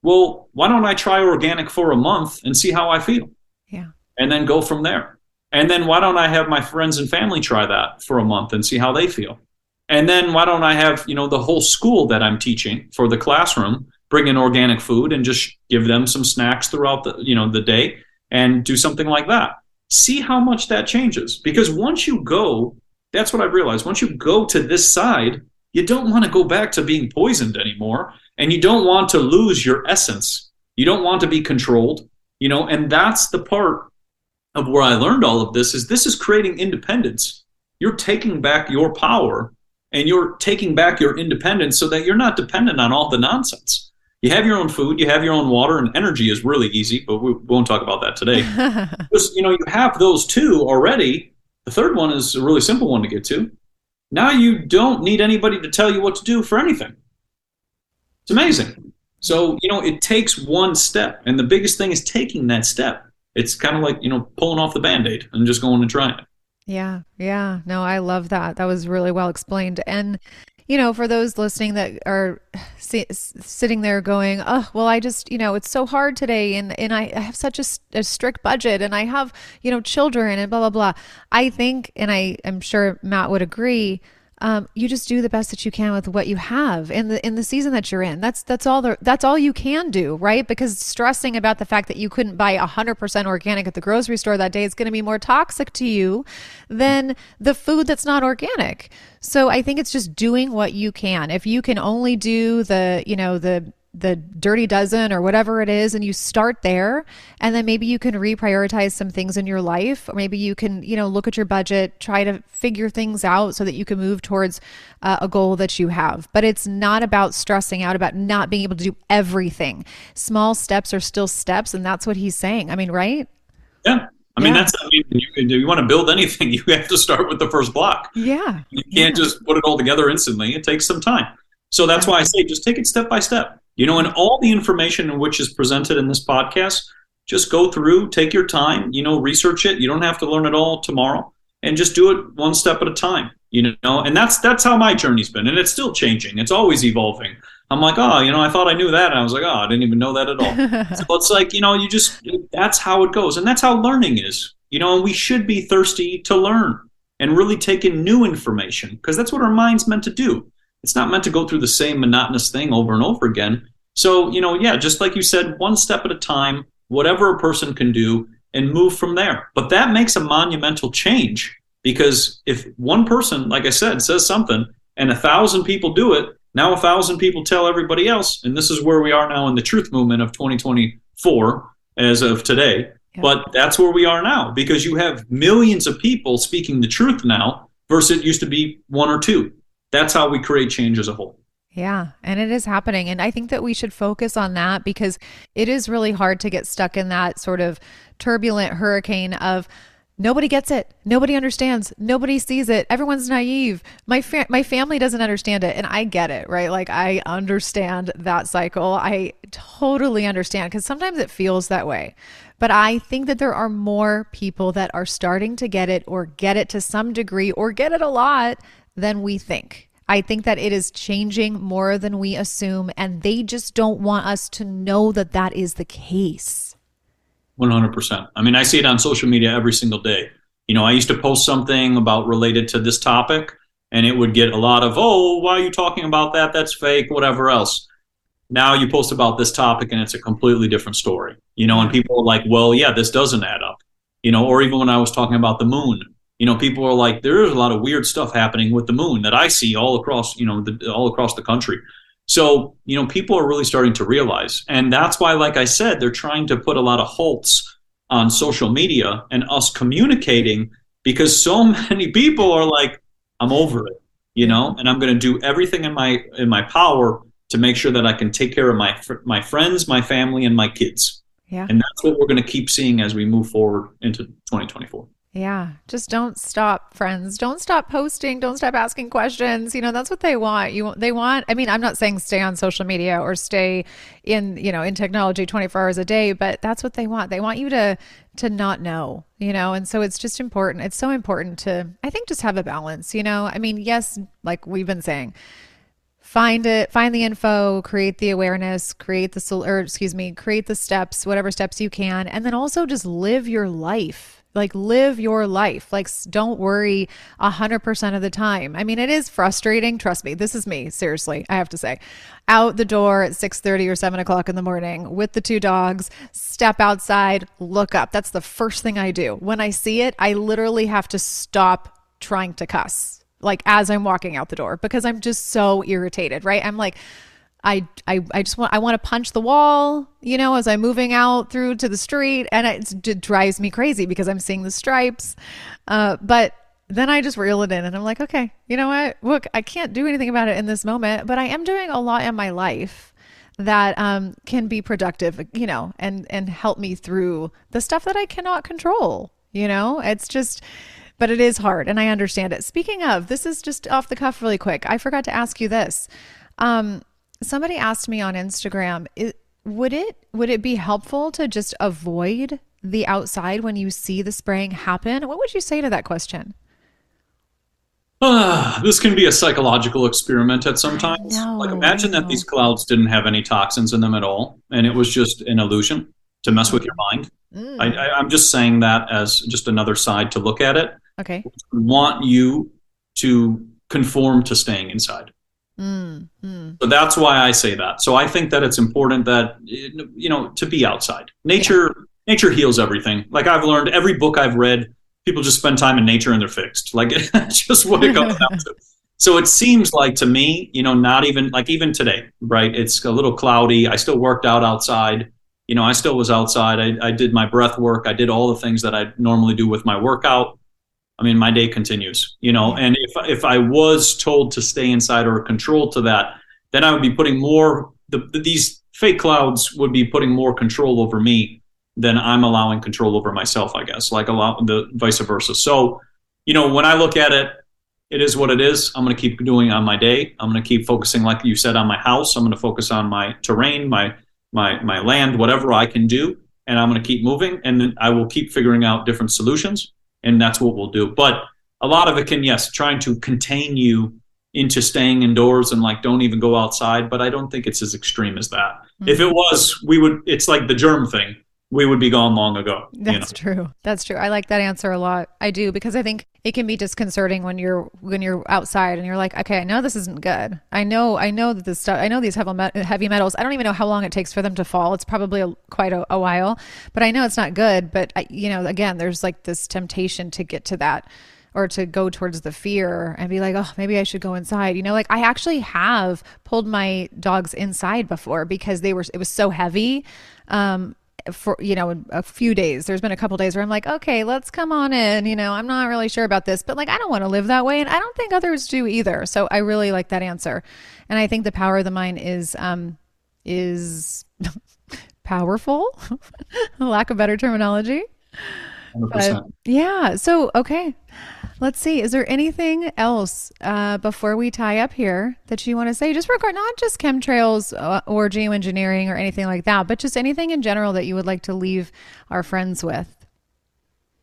well, why don't I try organic for a month and see how I feel? Yeah. And then go from there. And then why don't I have my friends and family try that for a month and see how they feel? And then why don't I have, the whole school that I'm teaching for the classroom bring in organic food and just give them some snacks throughout the day and do something like that. See how much that changes. Because once you go, that's what I've realized. Once you go to this side, you don't want to go back to being poisoned anymore. And you don't want to lose your essence. You don't want to be controlled, and that's the part of where I learned all of this is creating independence. You're taking back your power and you're taking back your independence so that you're not dependent on all the nonsense. You have your own food, you have your own water, and energy is really easy, but we won't talk about that today. Just, you have those two already. The third one is a really simple one to get to. Now you don't need anybody to tell you what to do for anything. It's amazing. So, it takes one step, and the biggest thing is taking that step. It's kind of like, pulling off the Band-Aid and just going and trying it. Yeah, yeah. No, I love that. That was really well explained. And for those listening that are sitting there going, oh, well, I just, it's so hard today. And I have such a strict budget and I have, children and blah, blah, blah. I think, and I'm sure Matt would agree, you just do the best that you can with what you have in the season that you're in. That's all you can do, right? Because stressing about the fact that you couldn't buy 100% organic at the grocery store that day is going to be more toxic to you than the food that's not organic. So I think it's just doing what you can. If you can only do the dirty dozen or whatever it is, and you start there, and then maybe you can reprioritize some things in your life, or maybe you can, look at your budget, try to figure things out so that you can move towards a goal that you have. But it's not about stressing out about not being able to do everything. Small steps are still steps, and that's what he's saying. I mean, right? Yeah. You want to build anything, you have to start with the first block. Yeah. You can't just put it all together instantly. It takes some time. So that's why I say just take it step by step. And all the information in which is presented in this podcast, just go through, take your time, research it. You don't have to learn it all tomorrow, and just do it one step at a time, and that's how my journey's been. And it's still changing. It's always evolving. I'm like, I thought I knew that. And I was like, I didn't even know that at all. So it's like, that's how it goes. And that's how learning is, and we should be thirsty to learn and really take in new information, because that's what our mind's meant to do. It's not meant to go through the same monotonous thing over and over again. So, just like you said, one step at a time, whatever a person can do, and move from there. But that makes a monumental change, because if one person, like I said, says something and 1,000 people do it, now 1,000 people tell everybody else. And this is where we are now in the truth movement of 2024 as of today. Yeah. But that's where we are now, because you have millions of people speaking the truth now versus it used to be one or two. That's how we create change as a whole. Yeah, and it is happening. And I think that we should focus on that, because it is really hard to get stuck in that sort of turbulent hurricane of nobody gets it, nobody understands, nobody sees it, everyone's naive, my family doesn't understand it. And I get it, right? Like, I understand that cycle. I totally understand, because sometimes it feels that way. But I think that there are more people that are starting to get it, or get it to some degree, or get it a lot, than we think. I think that it is changing more than we assume, and they just don't want us to know that that is the case. 100%. I mean, I see it on social media every single day. I used to post something about related to this topic, and it would get a lot of, why are you talking about that? That's fake, whatever else. Now you post about this topic, and it's a completely different story. And people are like, well, yeah, this doesn't add up. Or even when I was talking about the moon, people are like, there is a lot of weird stuff happening with the moon that I see all across, all across the country. So, people are really starting to realize. And that's why, like I said, they're trying to put a lot of halts on social media and us communicating, because so many people are like, I'm over it, and I'm going to do everything in my power to make sure that I can take care of my friends, my family, and my kids. Yeah. And that's what we're going to keep seeing as we move forward into 2024. Yeah. Just don't stop, friends. Don't stop posting. Don't stop asking questions. You know, that's what they want. I mean, I'm not saying stay on social media or stay in, you know, in technology 24 hours a day, but that's what they want. They want you to not know, you know? And so it's just important. It's so important to, I think, just have a balance, you know? I mean, yes, like we've been saying, find the info, create the awareness, create the steps, whatever steps you can. And then also just live your life. Like, live your life. Like, don't worry 100% of the time. I mean, it is frustrating. Trust me, this is me. Seriously, I have to say, out the door at 6:30 or 7 o'clock in the morning with the two dogs, step outside, look up. That's the first thing I do. When I see it, I literally have to stop trying to cuss, like, as I'm walking out the door, because I'm just so irritated, right? I'm like, I want to punch the wall, you know, as I'm moving out through to the street, and it drives me crazy because I'm seeing the stripes. But then I just reel it in and I'm like, okay, you know what? Look, I can't do anything about it in this moment, but I am doing a lot in my life that can be productive, you know, and help me through the stuff that I cannot control. You know, it's just, but it is hard and I understand it. Speaking of, this is just off the cuff really quick. I forgot to ask you this. Somebody asked me on Instagram, would it be helpful to just avoid the outside when you see the spraying happen? What would you say to that question? This can be a psychological experiment at some times. Like, imagine that these clouds didn't have any toxins in them at all, and it was just an illusion to mess with your mind. I'm just saying that as just another side to look at it. Okay. We want you to conform to staying inside. So that's why I say that. So I think that it's important that, you know, to be outside. Nature heals everything. Like, I've learned, every book I've read, people just spend time in nature and they're fixed. Like, just what it comes down to. So it seems like to me, you know, not even like even today, right? It's a little cloudy. I still worked out outside. You know, I still was outside. I did my breath work. I did all the things that I normally do with my workout. I mean, my day continues, you know, and if I was told to stay inside or controlled to that, then I would be putting more, these fake clouds would be putting more control over me than I'm allowing control over myself, I guess, like the vice versa. So, you know, when I look at it, it is what it is. I'm going to keep doing on my day. I'm going to keep focusing, like you said, on my house. I'm going to focus on my terrain, my land, whatever I can do. And I'm going to keep moving, and then I will keep figuring out different solutions. And that's what we'll do. But a lot of it can, yes, trying to contain you into staying indoors and like, don't even go outside. But I don't think it's as extreme as that. Mm-hmm. If it was, it's like the germ thing. We would be gone long ago. That's true. That's true. I like that answer a lot. I do, because I think it can be disconcerting when you're outside and you're like, okay, I know this isn't good. I know that this stuff, I know these heavy metals. I don't even know how long it takes for them to fall. It's probably quite a while, but I know it's not good. But I, you know, again, there's like this temptation to get to that or to go towards the fear and be like, oh, maybe I should go inside. You know, like I actually have pulled my dogs inside before because it was so heavy. For, you know, a few days, there's been a couple days where I'm like, okay, let's come on in. You know, I'm not really sure about this, but like, I don't want to live that way. And I don't think others do either. So I really like that answer. And I think the power of the mind is powerful, lack of better terminology. 100%. But yeah. So, okay. Let's see. Is there anything else before we tie up here that you want to say? Just regard not just chemtrails or geoengineering or anything like that, but just anything in general that you would like to leave our friends with.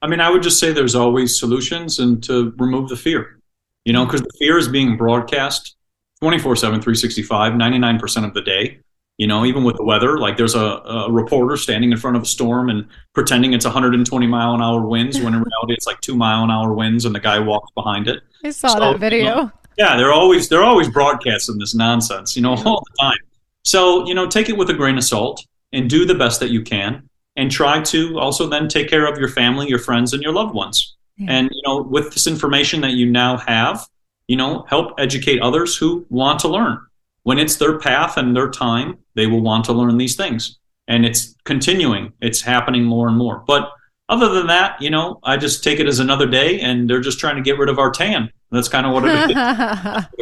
I mean, I would just say there's always solutions, and to remove the fear, you know, because the fear is being broadcast 24/7, 365, 99% of the day. You know, even with the weather, like there's a reporter standing in front of a storm and pretending it's 120 mile an hour winds when in reality it's like 2 mile an hour winds and the guy walks behind it. I saw that video. You know, yeah, they're always broadcasting this nonsense, you know, all the time. So, you know, take it with a grain of salt and do the best that you can, and try to also then take care of your family, your friends, and your loved ones. Yeah. And, you know, with this information that you now have, you know, help educate others who want to learn. When it's their path and their time, they will want to learn these things. And it's continuing. It's happening more and more. But other than that, you know, I just take it as another day, and they're just trying to get rid of our tan. That's kind of what it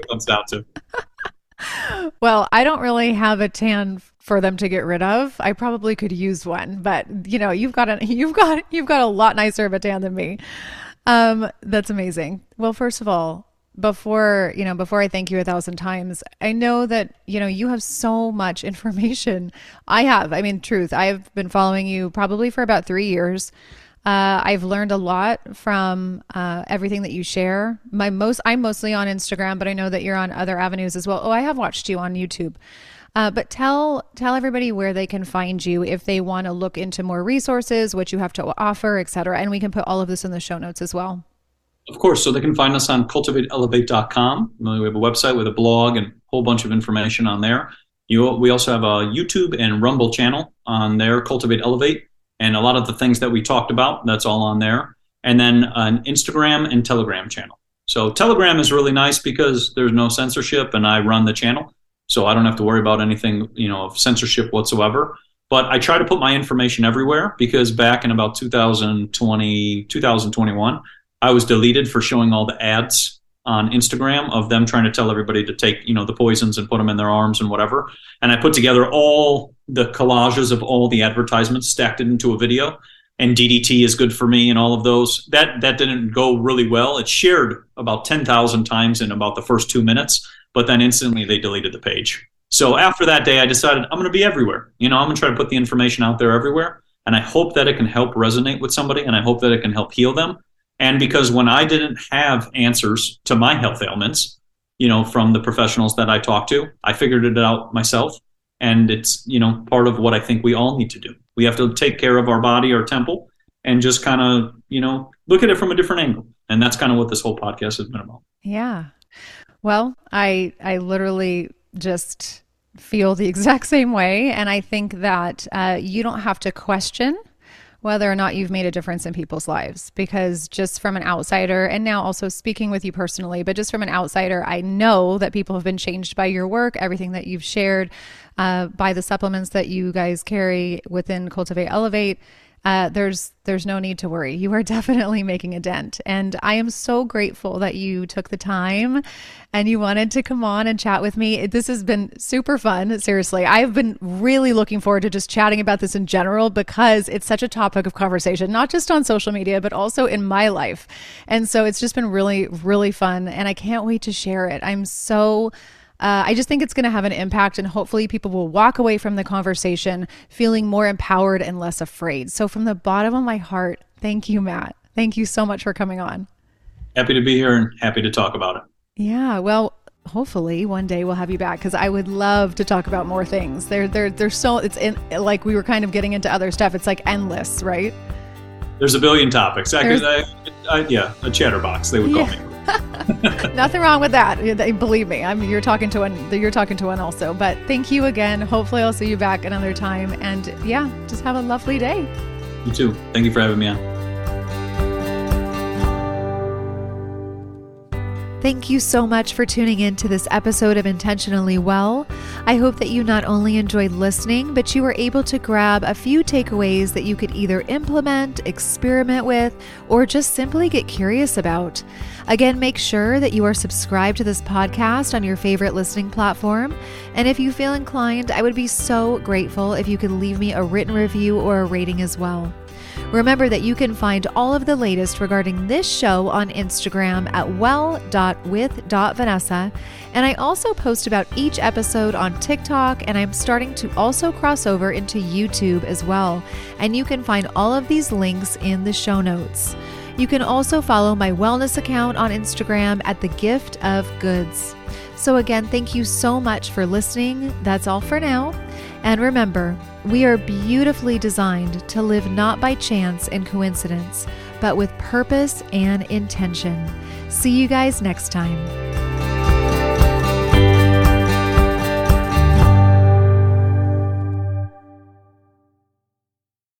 comes down to. Well, I don't really have a tan for them to get rid of. I probably could use one, but you know, you've got a lot nicer of a tan than me. That's amazing. Well, first of all, before I thank you 1,000 times, I know that, you know, you have so much information. I've been following you probably for about 3 years. I've learned a lot from everything that you share. I'm mostly on Instagram, but I know that you're on other avenues as well. Oh, I have watched you on YouTube. But tell everybody where they can find you if they want to look into more resources, what you have to offer, et cetera. And we can put all of this in the show notes as well. Of course. So they can find us on cultivateelevate.com. We have a website with a blog and a whole bunch of information on there. We also have a YouTube and Rumble channel on there, Cultivate Elevate. And a lot of the things that we talked about, that's all on there. And then an Instagram and Telegram channel. So Telegram is really nice because there's no censorship and I run the channel. So I don't have to worry about anything, you know, of censorship whatsoever. But I try to put my information everywhere because back in about 2020, 2021, I was deleted for showing all the ads on Instagram of them trying to tell everybody to take, you know, the poisons and put them in their arms and whatever. And I put together all the collages of all the advertisements, stacked it into a video, and DDT is good for me and all of those. That didn't go really well. It shared about 10,000 times in about the first 2 minutes, but then instantly they deleted the page. So after that day, I decided I'm going to be everywhere. You know, I'm going to try to put the information out there everywhere, and I hope that it can help resonate with somebody, and I hope that it can help heal them. And because when I didn't have answers to my health ailments, you know, from the professionals that I talked to, I figured it out myself. And it's, you know, part of what I think we all need to do. We have to take care of our body, our temple, and just kind of, you know, look at it from a different angle. And that's kind of what this whole podcast has been about. Yeah. Well, I literally just feel the exact same way. And I think that you don't have to question whether or not you've made a difference in people's lives, because just from an outsider, and now also speaking with you personally, but just from an outsider, I know that people have been changed by your work, everything that you've shared, by the supplements that you guys carry within Cultivate Elevate. There's no need to worry. You are definitely making a dent. And I am so grateful that you took the time and you wanted to come on and chat with me. This has been super fun. Seriously, I've been really looking forward to just chatting about this in general, because it's such a topic of conversation, not just on social media, but also in my life. And so it's just been really, really fun. And I can't wait to share it. I'm so I just think it's going to have an impact, and hopefully people will walk away from the conversation feeling more empowered and less afraid. So from the bottom of my heart, thank you, Matt. Thank you so much for coming on. Happy to be here and happy to talk about it. Yeah, well, hopefully one day we'll have you back, because I would love to talk about more things. There's so, it's in, like we were kind of getting into other stuff. It's like endless, right? There's a billion topics. A chatterbox, they would call me. Nothing wrong with that. Believe me, you're talking to one also. But thank you again. Hopefully I'll see you back another time. And yeah, just have a lovely day. You too. Thank you for having me on. Thank you so much for tuning in to this episode of Intentionally Well. I hope that you not only enjoyed listening, but you were able to grab a few takeaways that you could either implement, experiment with, or just simply get curious about. Again, make sure that you are subscribed to this podcast on your favorite listening platform. And if you feel inclined, I would be so grateful if you could leave me a written review or a rating as well. Remember that you can find all of the latest regarding this show on Instagram at well.with.vanessa. And I also post about each episode on TikTok, and I'm starting to also cross over into YouTube as well. And you can find all of these links in the show notes. You can also follow my wellness account on Instagram at The Gift of Goods. So again, thank you so much for listening. That's all for now. And remember, we are beautifully designed to live not by chance and coincidence, but with purpose and intention. See you guys next time.